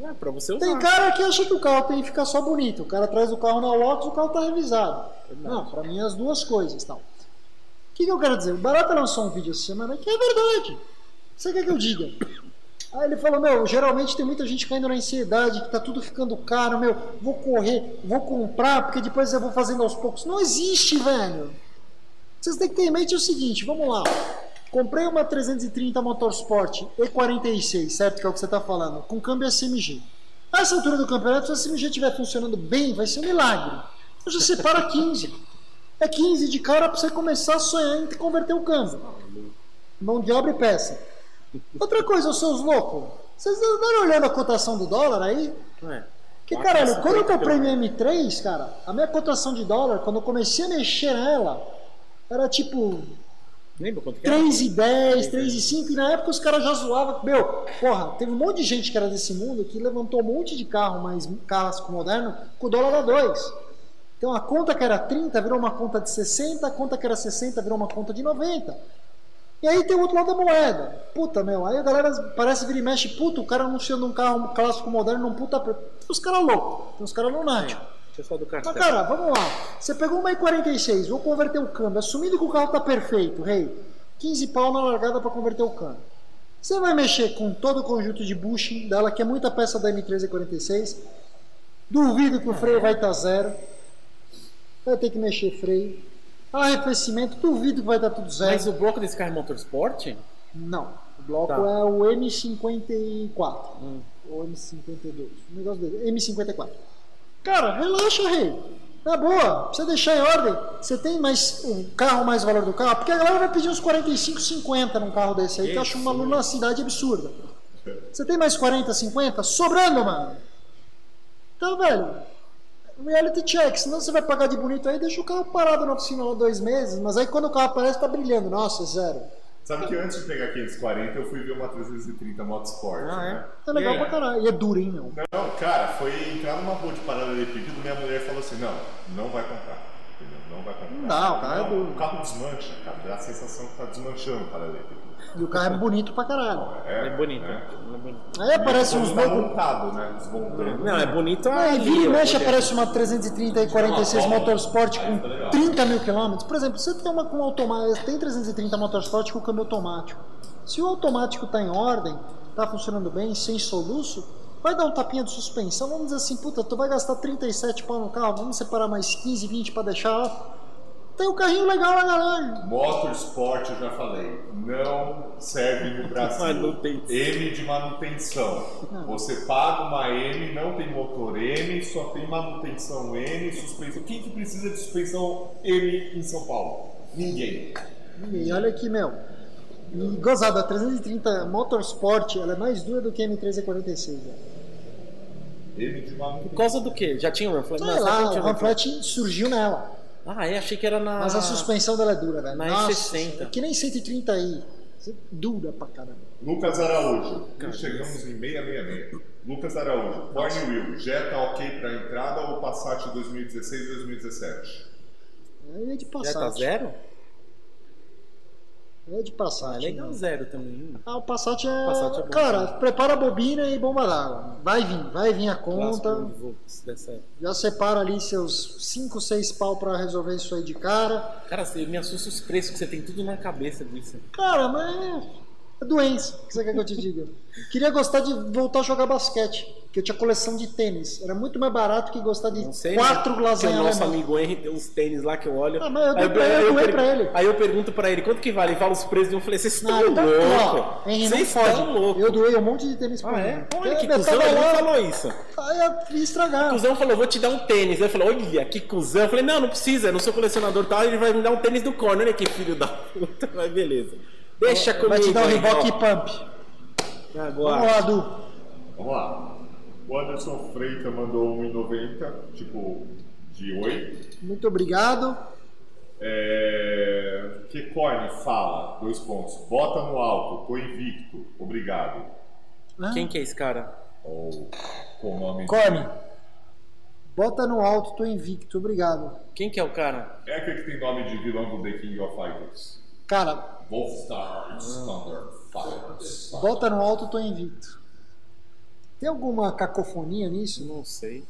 É pra você usar. Tem cara que acha que o carro tem que ficar só bonito. O cara traz o carro na Lotus, o carro tá revisado. Verdade. Não, pra mim é as duas coisas, tal. O que eu quero dizer? O Barata lançou um vídeo essa semana que é verdade. Você quer que eu diga? Aí ele falou: meu, geralmente tem muita gente caindo na ansiedade, que tá tudo ficando caro, meu, vou correr, vou comprar, porque depois eu vou fazendo aos poucos. Não existe, velho. Vocês têm que ter em mente o seguinte, vamos lá. Comprei uma 330 Motorsport E46, certo? Que é o que você tá falando, com câmbio SMG. A essa altura do campeonato, se a SMG estiver funcionando bem, vai ser um milagre. Eu já separa 15. É 15 de cara pra você começar a sonhar em converter o câmbio. Mão de obra e peça. Outra coisa, seus loucos, vocês andaram olhando a cotação do dólar aí? É. Que caralho, quando eu comprei minha M3, cara, a minha cotação de dólar, quando eu comecei a mexer nela, era tipo 3,10, 3,5. E na época os caras já zoavam. Meu, porra, teve um monte de gente que era desse mundo que levantou um monte de carro, mas carrasco moderno, com o dólar a 2. Então a conta que era 30 virou uma conta de 60, a conta que era 60 virou uma conta de 90. E aí tem o outro lado da moeda. Puta, meu, aí a galera parece vira e mexe, puta, o cara anunciando um carro clássico moderno, um puta... Os caras loucos, tem uns caras lunáticos. Mas cara, vamos lá. Você pegou uma E46, vou converter o câmbio, assumindo que o carro tá perfeito, rei, 15 pau na largada pra converter o câmbio. Você vai mexer com todo o conjunto de bushing dela, que é muita peça da M3 E46. Duvido que o freio vai estar zero. Vai ter que mexer freio, arrefecimento, duvido que vai dar tudo zero. Mas o bloco desse carro é Motorsport? Não, o bloco tá. É o M54 ou M52, o negócio dele, M54. Cara, relaxa, rei, na boa, precisa deixar em ordem. Você tem mais o carro, mais valor do carro, porque a galera vai pedir uns 45, 50 num carro desse aí, que eu acho uma lunacidade absurda. Você tem mais 40, 50? Sobrando, mano. Então, velho, reality check, senão você vai pagar de bonito aí, deixa o carro parado na oficina lá 2 meses, mas aí quando o carro aparece tá brilhando, nossa, zero. Sabe que antes de pegar 540 eu fui ver uma 330 Motorsport, né? É legal pra caralho, e é duro, hein, meu? Não, cara, foi entrar numa rua de parada de pedido, minha mulher falou assim, não vai comprar, entendeu? Não vai comprar. Não, o carro é duro. O carro desmancha, cara, dá a sensação que tá desmanchando o parada de pedido. E o carro é bonito pra caralho. É bonito. Né? É bonito. Aí aparece uns loucos. Montado, né? Não, é bonito. Aí vira e mexe, aparece uma 330 e 46 Motorsport com 30 mil quilômetros. Por exemplo, você tem uma com automático. Tem 330 Motorsport com câmbio automático. Se o automático tá em ordem, tá funcionando bem, sem soluço, vai dar um tapinha de suspensão. Vamos dizer assim, puta, tu vai gastar 37 pau no carro, vamos separar mais 15, 20 pra deixar lá. Tem um carrinho legal na garagem. Motorsport, eu já falei, não serve no Brasil. M de manutenção. Você paga uma M, não tem motor M, só tem manutenção M, suspensão. Quem que precisa de suspensão M em São Paulo? Ninguém. E olha aqui, meu. E gozada, a 330 Motorsport, ela é mais dura do que a M346. Por causa do que? Já tinha o Runflat? Sei lá, o Runflat surgiu nela. Ah, é? Achei que era na... Mas a suspensão dela é dura, velho. Na E60. É que nem 130i. Dura pra caramba. Lucas Araújo. Chegamos em 666. Lucas Araújo. Born Will. Jetta ok pra entrada ou Passat 2016 2017? É de Passat. Jetta zero? É de Passat. É legal, né? Zero também. Ah, o Passat é... Passat é bom, cara, né? Prepara a bobina e bomba d'água. Vai vir a conta. Já separa ali seus 5, 6 pau pra resolver isso aí de cara. Cara, você me assusta os preços, que você tem tudo na cabeça disso. Cara, mas é doença. O que você quer que eu te diga? Queria gostar de voltar a jogar basquete, que eu tinha coleção de tênis. Era muito mais barato que gostar de 4 lasanhas. Nosso amigo Henry tem uns tênis lá que eu olho. Ah, mas eu doei pra ele. Aí eu pergunto pra ele, quanto que vale? Ele fala os preços e eu falei, vocês estão loucos. Vocês estão loucos. Eu doei um monte de tênis pra ele. Olha que cuzão, ele falou isso. Aí estragaram. O cuzão falou, vou te dar um tênis. Eu falei, olha, que cuzão. Eu falei, não precisa, eu não sou colecionador tal, ele vai me dar um tênis do Corner. Olha que filho da puta, mas beleza. Deixa comigo. Vai te dar um reboque e pump. Agora. Vamos lá, Du. Vamos lá. O Anderson Freitas mandou 1,90, tipo, de 8. Muito obrigado. Que Corne fala, 2 pontos. Bota no alto, tô invicto. Obrigado. Quem que é esse cara? Com o nome. Corne. Bota no alto, tô invicto, obrigado. Quem que é o cara? É aquele que tem nome de vilão do The King of Fighters. Cara. Wolfstar, Thunder, Fighters. Bota no alto, tô invicto. Tem alguma cacofonia nisso? Não sei.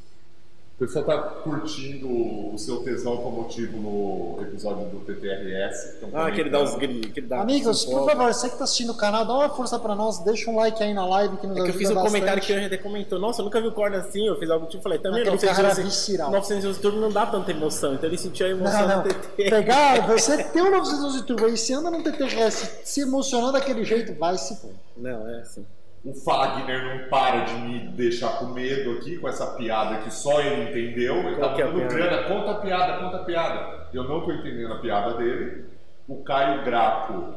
O pessoal tá curtindo o seu tesão automotivo no episódio do TTRS. Então que ele dá os gritos. Amigos, por favor, você que tá assistindo o canal, dá uma força pra nós, deixa um like aí na live que nos ajuda bastante. Eu fiz um comentário que o Anjo até comentou, nossa, eu nunca vi o Corner assim, eu fiz algo tipo, falei, também 911 Turbo não dá tanta emoção, então ele sentiu a emoção do TT. Pegar, você tem o 911 Turbo aí, você anda no TTRS se emocionando daquele jeito, vai se pôr. Não, é assim. O Fagner não para de me deixar com medo aqui com essa piada que só ele entendeu. Ele tá falando grana, conta a piada, conta a piada. Eu não tô entendendo a piada dele. O Caio Graco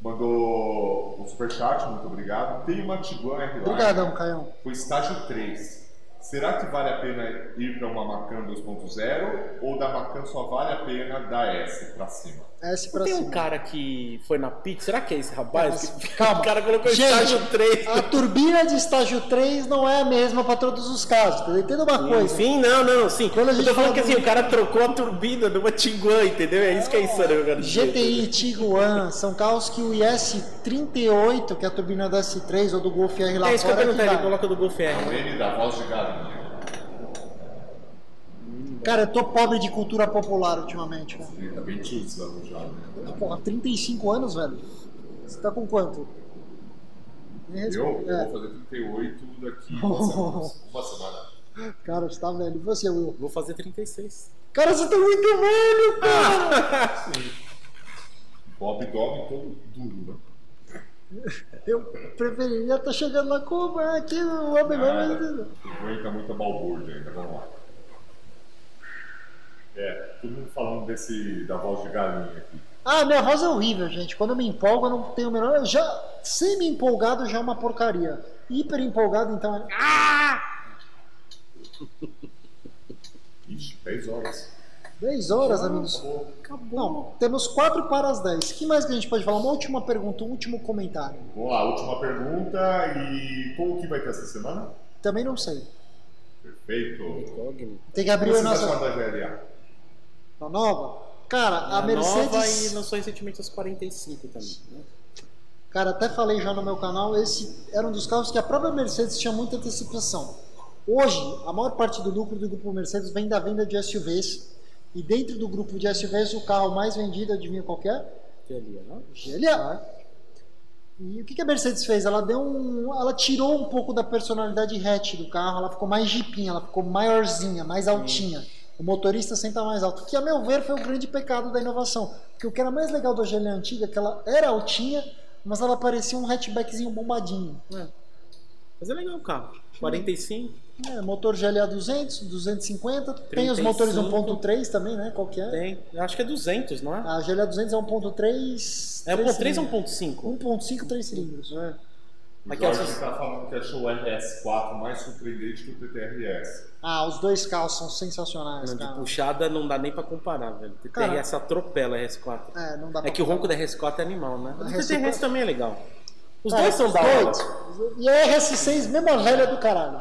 mandou um superchat, muito obrigado. Tem uma Tiguan R-Line. Obrigadão, Caio. O estágio 3. Será que vale a pena ir para uma Macan 2.0 ou da Macan só vale a pena da S para cima? S pra cima. Tem um cara que foi na pit, será que é esse rapaz? Nossa, calma. O cara colocou estágio 3. A turbina de estágio 3 não é a mesma para todos os casos, tá entendendo uma coisa? Sim, sim. Quando a gente falando que assim, o cara trocou a turbina de uma Tiguan, entendeu? É isso que é insano, meu cara. GTI, Tiguan, são carros que o IS38, que é a turbina da S3 ou do Golf R lá fora. É isso que eu perguntei, ele coloca do Golf R. Ele dá voz de gado. Cara, eu tô pobre de cultura popular ultimamente, cara. Você tá bem tímido anos já, né? Porra, 35 anos, velho. Você tá com quanto? Eu vou fazer 38 daqui uma semana. Cara, você tá velho. E você, Will? Vou fazer 36. Cara, você tá muito velho, cara! Sim. Bob Dog todo duro, né? Eu preferiria estar chegando na Cuba, aqui no Abelão. Aguenta muita balbúrdia ainda, vamos lá. Todo mundo falando da voz de galinha aqui. Ah, minha voz é horrível, gente. Quando eu me empolgo, eu não tenho o menor. Semi-empolgado já é uma porcaria. Hiper empolgado, então é. Ah! Ixi, 10 horas. 10 horas, amigos. Acabou. Não, temos 4 para as 10. O que mais que a gente pode falar? Uma última pergunta, um último comentário. Vamos lá, última pergunta. E como que vai ter essa semana? Também não sei. Perfeito. Tem que abrir a nossa. A nova? Cara, a Mercedes. Nova e lançou recentemente as 45 também. Né? Cara, até falei já no meu canal. Esse era um dos carros que a própria Mercedes tinha muita antecipação. Hoje, a maior parte do lucro do grupo Mercedes vem da venda de SUVs. E dentro do grupo de SUVs, o carro mais vendido, adivinha qual que é? GLA, não? GLA. E o que a Mercedes fez? Ela tirou um pouco da personalidade hatch do carro, ela ficou mais jipinha, ela ficou maiorzinha, mais altinha. O motorista senta mais alto, que a meu ver foi o grande pecado da inovação. Porque o que era mais legal da GLA antiga é que ela era altinha, mas ela parecia um hatchbackzinho bombadinho. Mas é legal o carro, 45. Motor GLA 200, 250, 35. Tem os motores 1.3 também, né? Qual que é? Tem, acho que é 200, não é? A GLA 200 é 1.3... É 1.3 ou 1.5? 1.5, 3 cilindros, né? O Jorge está falando que achou o RS4 mais surpreendente que o TTRS. Ah, os dois carros são sensacionais, cara. De puxada não dá nem pra comparar, velho. O TTRS atropela o RS4. Não dá pra que o ronco da RS4 é animal, né? O TTRS também é legal. Os dois são da hora. E a RS6, mesmo a velha do caralho.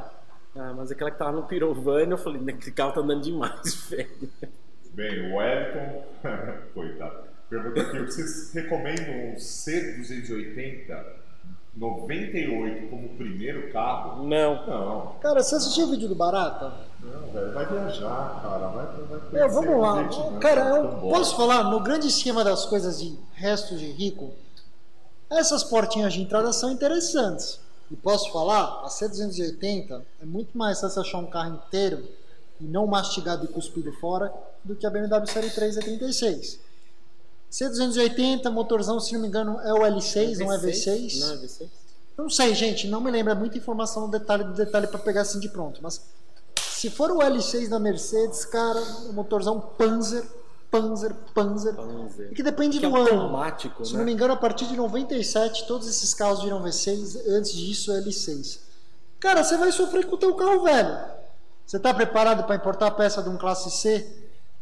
Ah, mas aquela que tava no Pirovani, eu falei, esse carro tá andando demais, velho. Bem, o Wellington, coitado, pergunta aqui, vocês recomendam um C280 98 como primeiro carro? Não. Não. Cara, você assistiu o vídeo do Barata? Não, velho, vai viajar, cara, vai vamos lá, cara, eu posso falar, no grande esquema das coisas de resto de rico, essas portinhas de entrada são interessantes. E posso falar, a C280 é muito mais fácil achar um carro inteiro e não mastigado e cuspido fora do que a BMW Série 3 E36. C280, motorzão, se não me engano, é o L6, não é V6? Não é V6. Não sei, gente, não me lembro, é muita informação do detalhe para pegar assim de pronto. Mas se for o L6 da Mercedes, cara, o motorzão Panzer, Panzer. E que depende do ano. Automático, se não me engano, a partir de 97, todos esses carros viram V6, antes disso é L6. Cara, você vai sofrer com o teu carro velho. Você está preparado para importar a peça de um classe C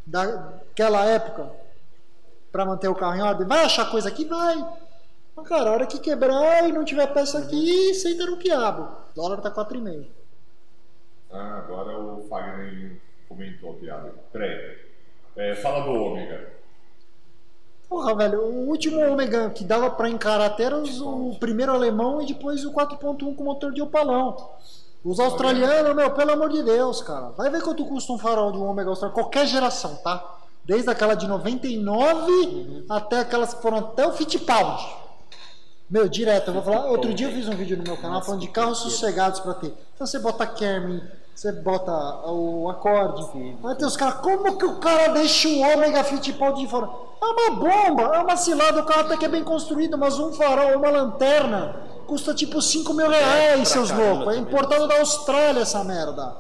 daquela época para manter o carro em ordem? Vai achar coisa aqui? Vai. Mas, cara, a hora que quebrar e não tiver peça aqui, senta no quiabo. O dólar tá 4,5. Ah, agora o Fagner comentou a piada. Peraí. É, fala do Ômega. Porra, velho, o último Ômega que dava pra encarar até era o primeiro alemão e depois o 4.1 com motor de opalão. Os australianos, meu, pelo amor de Deus, cara. Vai ver quanto custa um farol de um Ômega australiano, qualquer geração, tá? Desde aquela de 99 até aquelas que foram até o Fittipaldi. Meu, direto, eu vou falar. Outro dia eu fiz um vídeo no meu canal falando de carros sossegados pra ter. Então você bota Kermin, você bota o acorde. Sim. Aí tem os caras, como que o cara deixa o Ômega Fittipaldi de fora? É uma bomba, é uma cilada, o carro até que é bem construído, mas um farol, uma lanterna, custa tipo 5 mil reais, seus loucos. É importado da Austrália essa merda.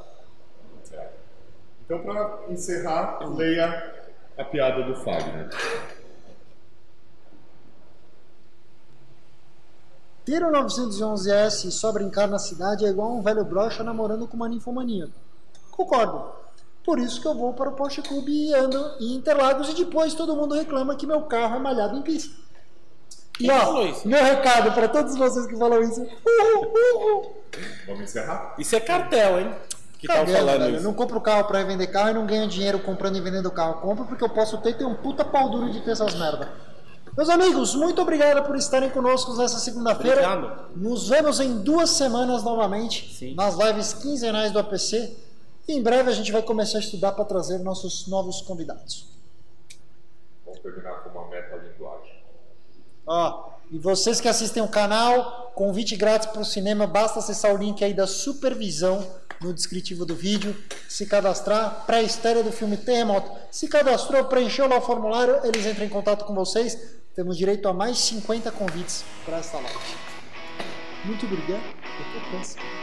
Então, pra encerrar, leia a piada do Fagner. Ter um 911S e só brincar na cidade é igual um velho brocha namorando com uma ninfomaníaca. Concordo. Por isso que eu vou para o Porsche Clube e ando em Interlagos e depois todo mundo reclama que meu carro é malhado em pista. E ó, meu recado para todos vocês que falam isso. Vamos encerrar? Isso é cartel, hein? Que tá falando isso. Eu não compro carro para vender carro e não ganho dinheiro comprando e vendendo carro. Eu compro porque eu posso ter um puta pau duro de ter essas merdas. Meus amigos, muito obrigado por estarem conosco nessa segunda-feira. Nos vemos em 2 semanas novamente. Sim. Nas lives quinzenais do APC. E em breve a gente vai começar a estudar para trazer nossos novos convidados. Vamos terminar com uma metalinguagem. Ó, e vocês que assistem o canal, convite grátis para o cinema, basta acessar o link aí da Supervisão no descritivo do vídeo, se cadastrar, pré-estreia do filme Terremoto. Se cadastrou, preencheu lá o formulário, eles entram em contato com vocês. Temos direito a mais 50 convites para essa live. Muito obrigado. Até a próxima.